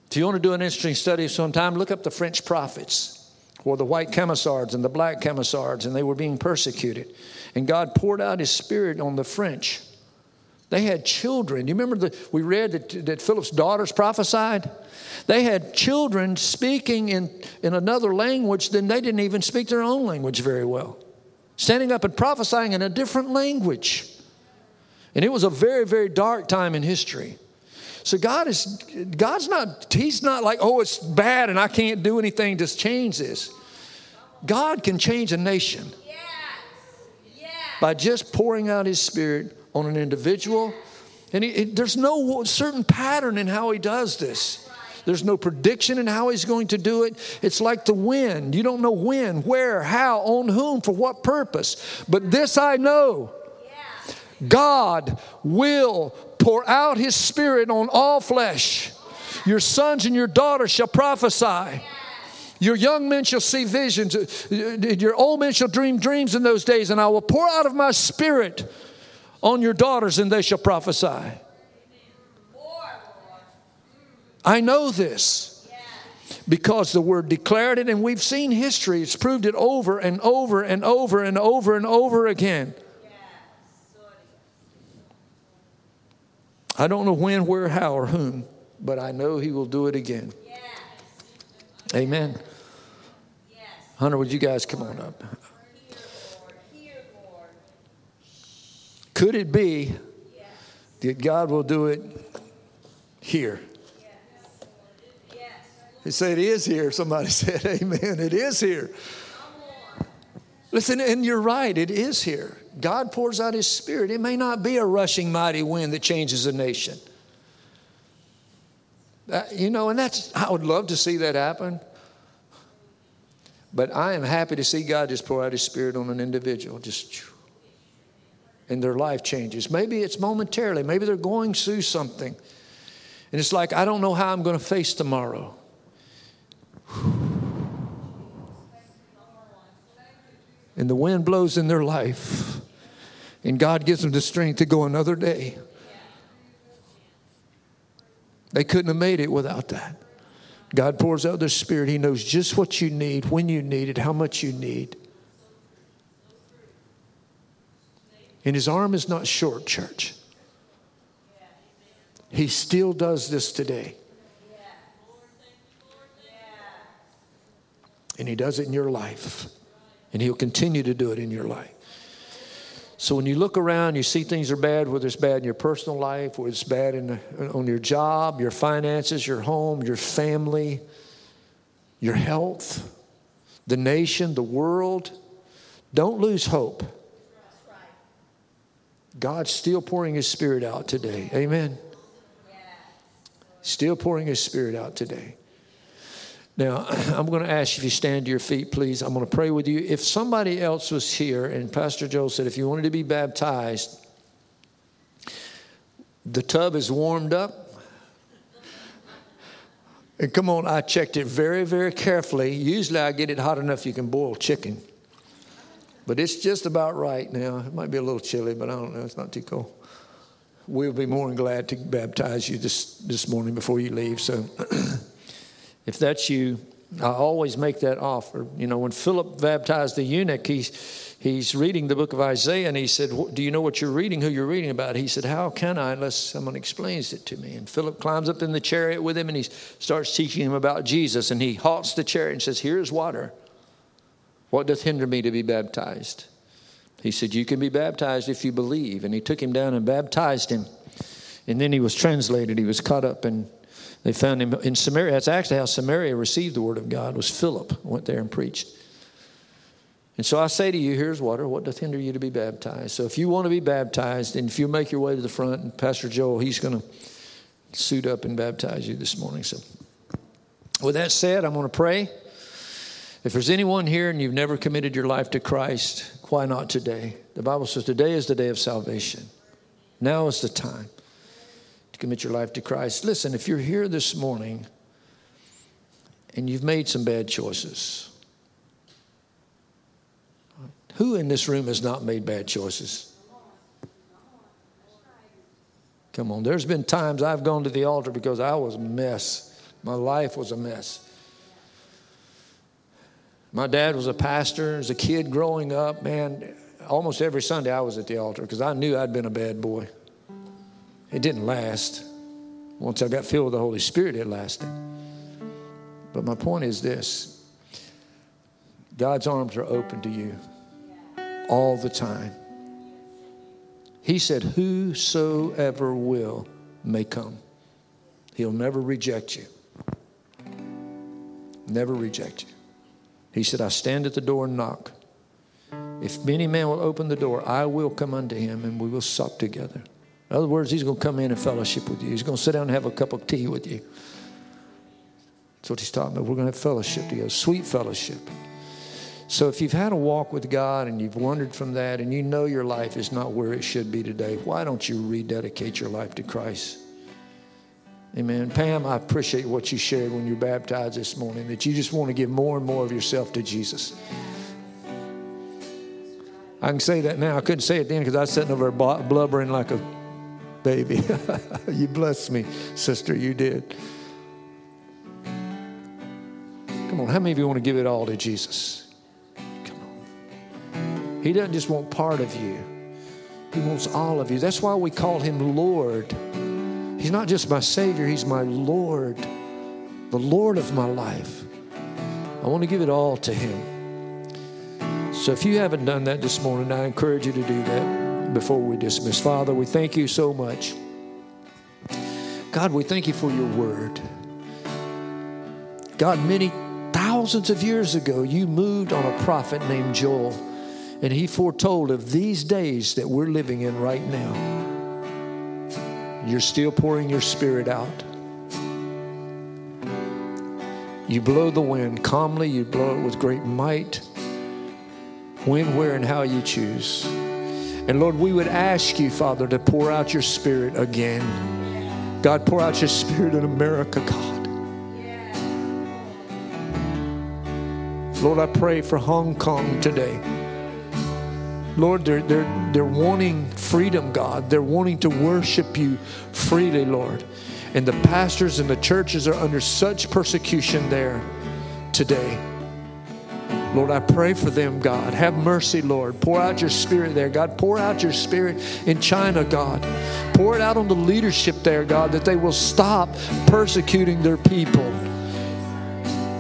If you want to do an interesting study sometime, look up the French prophets. Or the white Camisards and the black Camisards, and they were being persecuted. And God poured out his spirit on the French. They had children. You remember the, we read that, that Philip's daughters prophesied? They had children speaking in, in another language, then they didn't even speak their own language very well. standing up and prophesying in a different language. And it was a very, very dark time in history. So God is, God's not, he's not like, oh, it's bad and I can't do anything to change this. God can change a nation yes. Yes. by just pouring out his Spirit on an individual. And he, it, there's no certain pattern in how he does this. There's no prediction in how he's going to do it. It's like the wind. You don't know when, where, how, on whom, for what purpose. But this I know. Yeah. God will pour out his Spirit on all flesh. Your sons and your daughters shall prophesy. Your young men shall see visions. Your old men shall dream dreams in those days. And I will pour out of my Spirit on your daughters, and they shall prophesy. I know this because the Word declared it, and we've seen history. It's proved it over and over and over and over and over again. I don't know when, where, how, or whom, but I know he will do it again. Yes. Amen. Yes. Hunter, would you guys come on up? Here, Lord. Here, Lord. Could it be yes. that God will do it here? Yes. Yes. They say it is here. Somebody said, amen. It is here. Listen, and you're right. It is here. God pours out his Spirit. It may not be a rushing mighty wind that changes a nation. That, you know, and that's, I would love to see that happen. But I am happy to see God just pour out his Spirit on an individual. Just, and their life changes. Maybe it's momentarily. Maybe they're going through something. And it's like, I don't know how I'm going to face tomorrow. And the wind blows in their life. And God gives them the strength to go another day. They couldn't have made it without that. God pours out their Spirit. He knows just what you need, when you need it, how much you need. And his arm is not short, church. He still does this today. And he does it in your life. And he'll continue to do it in your life. So when you look around, you see things are bad, whether it's bad in your personal life, whether it's bad in the, on your job, your finances, your home, your family, your health, the nation, the world. Don't lose hope. God's still pouring his Spirit out today. Amen. Still pouring his Spirit out today. Now, I'm going to ask you if you stand to your feet, please. I'm going to pray with you. If somebody else was here, and Pastor Joel said if you wanted to be baptized, the tub is warmed up. And come on, I checked it very, very carefully. Usually I get it hot enough you can boil chicken. But it's just about right now. It might be a little chilly, but I don't know. It's not too cold. We'll be more than glad to baptize you this, this morning before you leave, so... If that's you, I always make that offer. You know, when Philip baptized the eunuch, he's, he's reading the book of Isaiah, and he said, do you know what you're reading, who you're reading about? He said, how can I unless someone explains it to me? And Philip climbs up in the chariot with him, and he starts teaching him about Jesus, and he halts the chariot and says, here is water. What doth hinder me to be baptized? He said, you can be baptized if you believe. And he took him down and baptized him, and then he was translated. He was caught up and they found him in Samaria. That's actually how Samaria received the word of God, was Philip went there and preached. And so I say to you, here's water. What doth hinder you to be baptized? So if you want to be baptized, and if you make your way to the front, and Pastor Joel, he's going to suit up and baptize you this morning. So with that said, I'm going to pray. If there's anyone here and you've never committed your life to Christ, why not today? The Bible says today is the day of salvation. Now is the time. Commit your life to Christ. Listen, if you're here this morning and you've made some bad choices, who in this room has not made bad choices? Come on, there's been times I've gone to the altar because I was a mess. My life was a mess. My dad was a pastor. As a kid growing up, man, almost every Sunday I was at the altar because I knew I'd been a bad boy. It didn't last. Once I got filled with the Holy Spirit, it lasted. But my point is this. God's arms are open to you. all the time. He said, whosoever will may come. He'll never reject you. Never reject you. He said, I stand at the door and knock. If any man will open the door, I will come unto him and we will sup together. In other words, he's going to come in and fellowship with you. He's going to sit down and have a cup of tea with you. That's what he's talking about. We're going to have fellowship together, sweet fellowship. So if you've had a walk with God and you've wandered from that and you know your life is not where it should be today, why don't you rededicate your life to Christ? Amen. Pam, I appreciate what you shared when you were baptized this morning, that you just want to give more and more of yourself to Jesus. I can say that now. I couldn't say it then because I was sitting over there blubbering like a baby. You blessed me, sister. You did. Come on. How many of you want to give it all to Jesus? Come on. He doesn't just want part of you. He wants all of you. That's why we call him Lord. He's not just my Savior, he's my Lord, the Lord of my life. I want to give it all to him. So if you haven't done that this morning, I encourage you to do that before we dismiss. Father, we thank you so much. God, we thank you for your word. God, many thousands of years ago, you moved on a prophet named Joel, and he foretold of these days that we're living in right now. You're still pouring your spirit out. You blow the wind calmly. You blow it with great might. When, where, and how you choose. And Lord, we would ask you, Father, to pour out your spirit again. God, pour out your spirit in America, God. Lord, I pray for Hong Kong today. Lord, they're, they're, they're wanting freedom, God. They're wanting to worship you freely, Lord. And the pastors and the churches are under such persecution there today. Lord, I pray for them, God. Have mercy, Lord. Pour out your spirit there, God. Pour out your spirit in China, God. Pour it out on the leadership there, God, that they will stop persecuting their people.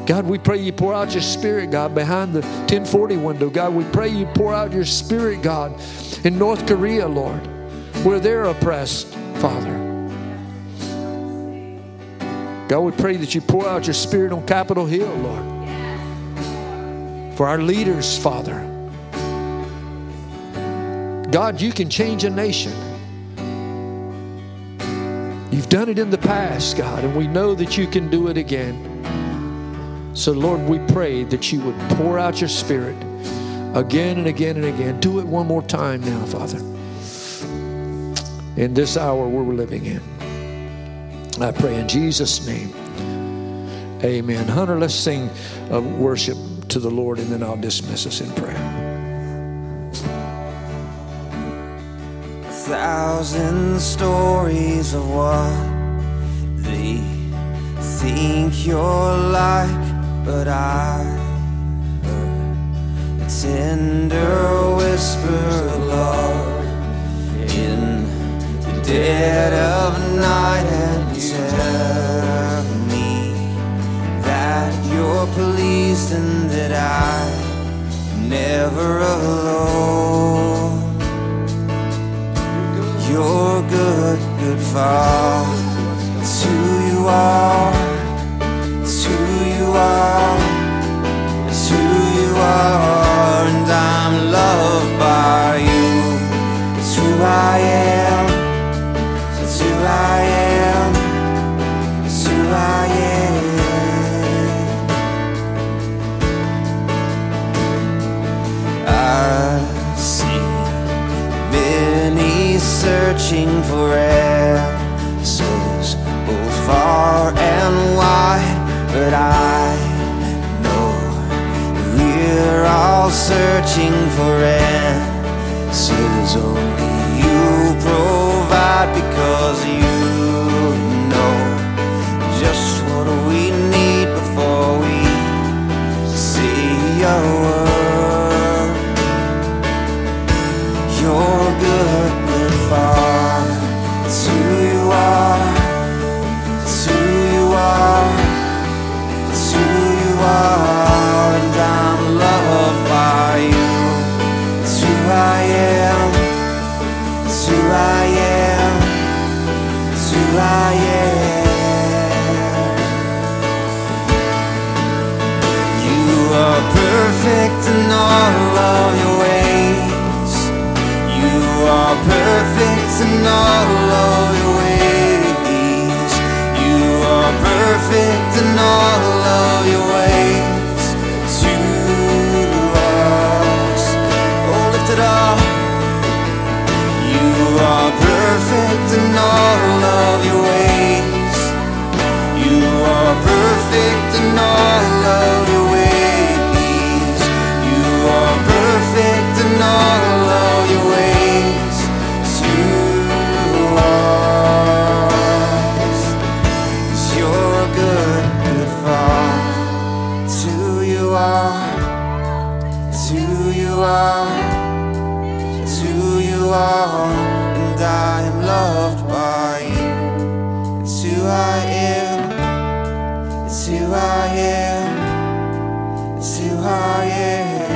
God, we pray you pour out your spirit, God, behind the ten forty window. God, we pray you pour out your spirit, God, in North Korea, Lord, where they're oppressed, Father. God, we pray that you pour out your spirit on Capitol Hill, Lord, for our leaders, Father. God, you can change a nation. You've done it in the past, God, and we know that you can do it again. So, Lord, we pray that you would pour out your spirit again and again and again. Do it one more time now, Father, in this hour where we're living in. I pray in Jesus' name. Amen. Hunter, let's sing uh, worship to the Lord, and then I'll dismiss us in prayer. A thousand stories of what they think you're like. But I heard a tender whisper of love in the dead of night, and you tell me that you're pleased and that I'm never alone. You're good, good Father. It's who you are. You are, it's who you are, and I'm loved by you. It's who I am, it's who I am, it's who I am. I see many searching for answers, both far and wide. But I know we're all searching for answers only you provide, because you know just what we need before we see your word. Your good, good Father, it's who you are, it's who you are. And I'm loved by you. It's who perfect in all of your ways. You are perfect in all of your ways. You are perfect in all of your ways to us. Oh, lift it up. You are perfect in all of your ways. You are perfect in all of your ways. You are perfect in all of your ways to us. 'Cause you're a good, good Father. It's who you are. It's who you are. It's who you are. And I am loved by you. It's who I am. It's who I am. I am.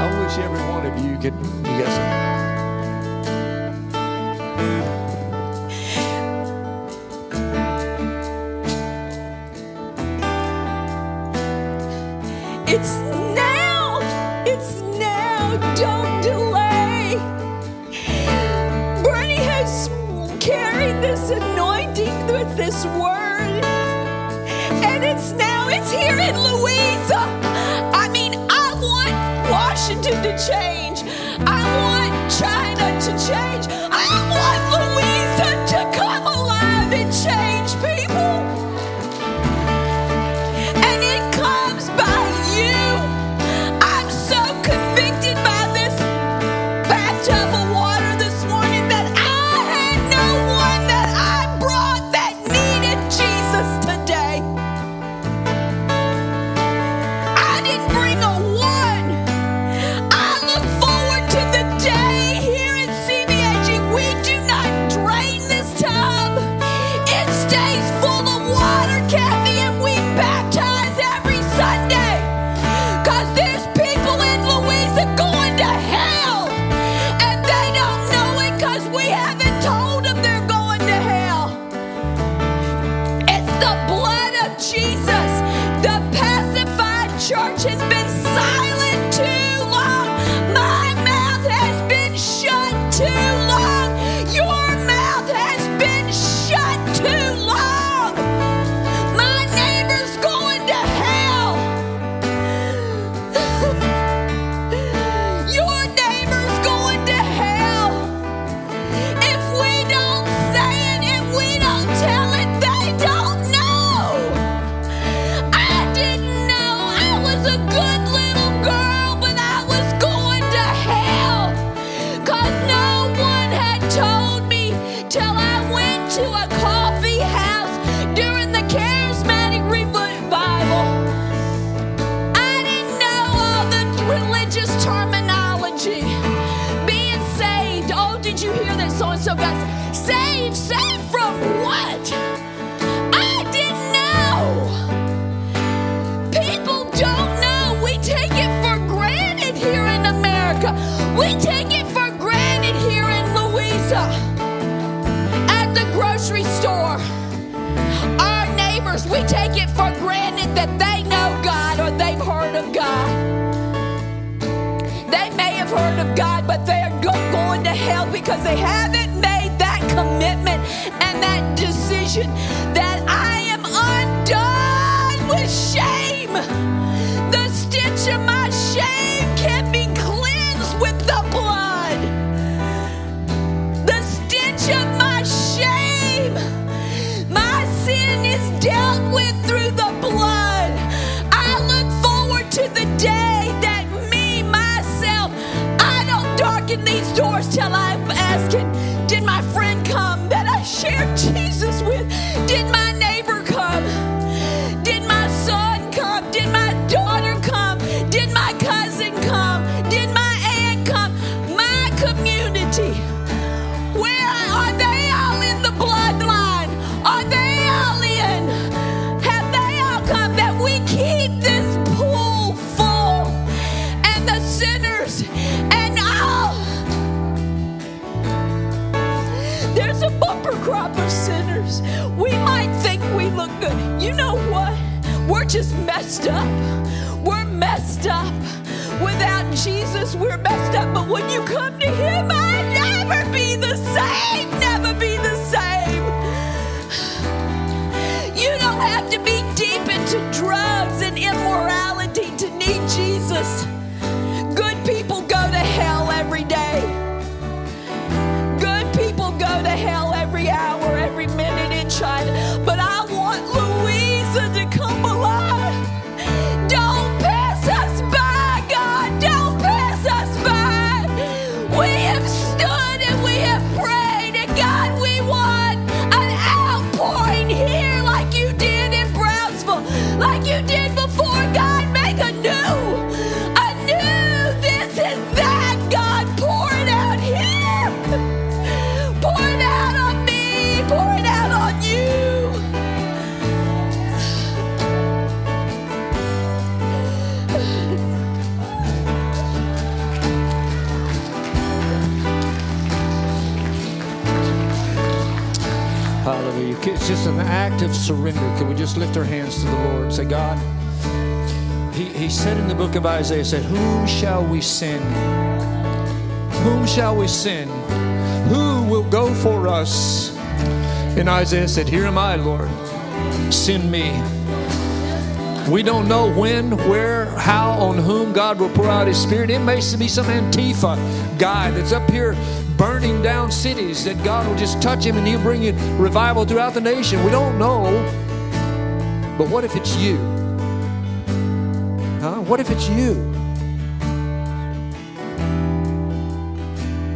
I wish every one of you could. You got some. Did my messed up. We're messed up. Without Jesus, we're messed up. But when you come to Him, I never be the same. Never be the same. You don't have to be deep into drugs and immorality to need Jesus. Good people go to hell every day. Good people go to hell every hour, every minute in China. But I want Louisa to come alive. Don't pass us by, God. Don't pass us by. We have stood and we have prayed, and God, we want an outpouring here like you did in Brownsville, like you did before. God, make a new. Hallelujah. It's just an act of surrender. Can we just lift our hands to the Lord and say, God, he, he said in the book of Isaiah, said, whom shall we send? Whom shall we send? Who will go for us? And Isaiah said, here am I, Lord. Send me. We don't know when, where, how, on whom God will pour out His Spirit. It may be some Antifa guy that's up here burning down cities, that God will just touch him and He'll bring you revival throughout the nation. We don't know. But what if it's you? Huh? What if it's you?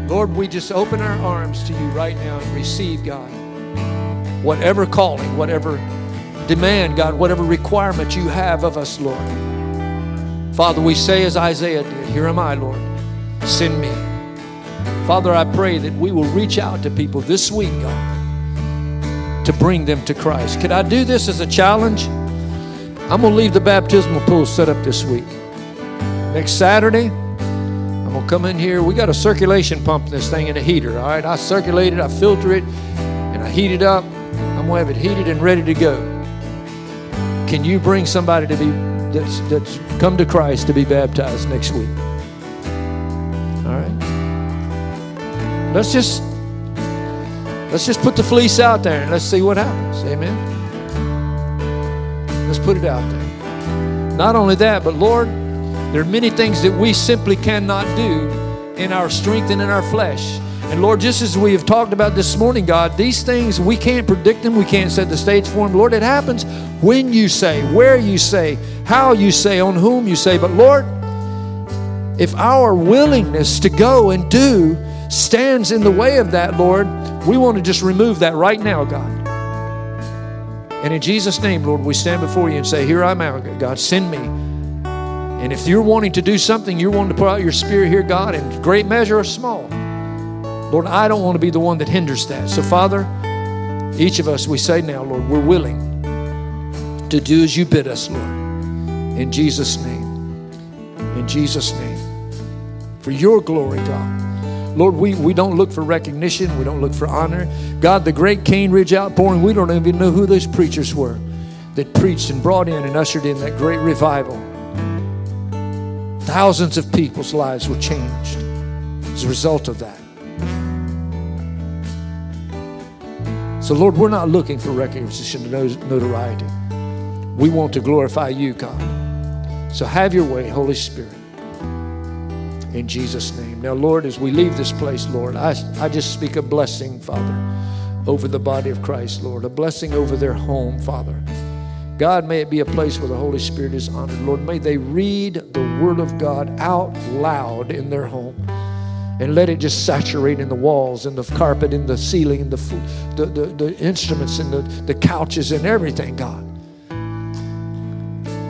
Lord, we just open our arms to You right now and receive, God. Whatever calling, whatever demand, God, whatever requirement You have of us, Lord. Father, we say as Isaiah did, here am I, Lord. Send me. Father, I pray that we will reach out to people this week, God, to bring them to Christ. Could I do this as a challenge? I'm going to leave the baptismal pool set up this week. Next Saturday, I'm going to come in here. We got a circulation pump in this thing and a heater, all right? I circulate it, I filter it, and I heat it up. I'm going to have it heated and ready to go. Can you bring somebody to be that's, that's come to Christ to be baptized next week? All right? Let's just let's just put the fleece out there and let's see what happens. Amen. Let's put it out there. Not only that, but Lord, there are many things that we simply cannot do in our strength and in our flesh. And Lord, just as we have talked about this morning, God, these things, we can't predict them. We can't set the stage for them. Lord, it happens when You say, where You say, how You say, on whom You say. But Lord, if our willingness to go and do stands in the way of that, Lord, we want to just remove that right now, God. And in Jesus' name, Lord, we stand before You and say, here I am, God, send me. And if You're wanting to do something, You're wanting to put out Your Spirit here, God, in great measure or small, Lord, I don't want to be the one that hinders that. So, Father, each of us, we say now, Lord, we're willing to do as You bid us, Lord. In Jesus' name. In Jesus' name. For Your glory, God. Lord, we, we don't look for recognition. We don't look for honor. God, the great Cane Ridge outpouring, we don't even know who those preachers were that preached and brought in and ushered in that great revival. Thousands of people's lives were changed as a result of that. So, Lord, we're not looking for recognition and notoriety. We want to glorify You, God. So have Your way, Holy Spirit. In Jesus' name. Now, Lord, as we leave this place, Lord, I, I just speak a blessing, Father, over the body of Christ, Lord. A blessing over their home, Father. God, may it be a place where the Holy Spirit is honored. Lord, may they read the Word of God out loud in their home. And let it just saturate in the walls and the carpet and the ceiling and the the, the, the instruments and the, the couches and everything, God.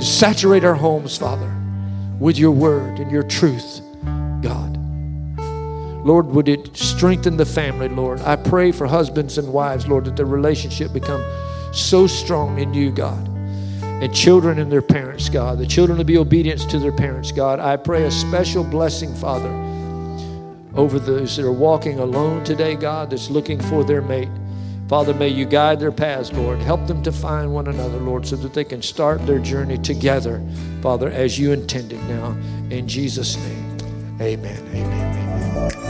Saturate our homes, Father, with Your Word and Your truth. God. Lord, would it strengthen the family, Lord? I pray for husbands and wives, Lord, that their relationship become so strong in You, God. And children and their parents, God. The children to be obedient to their parents, God. I pray a special blessing, Father, over those that are walking alone today, God, that's looking for their mate. Father, may you guide their paths, Lord. Help them to find one another, Lord, so that they can start their journey together, Father, as you intended now. In Jesus' name, amen, amen, amen.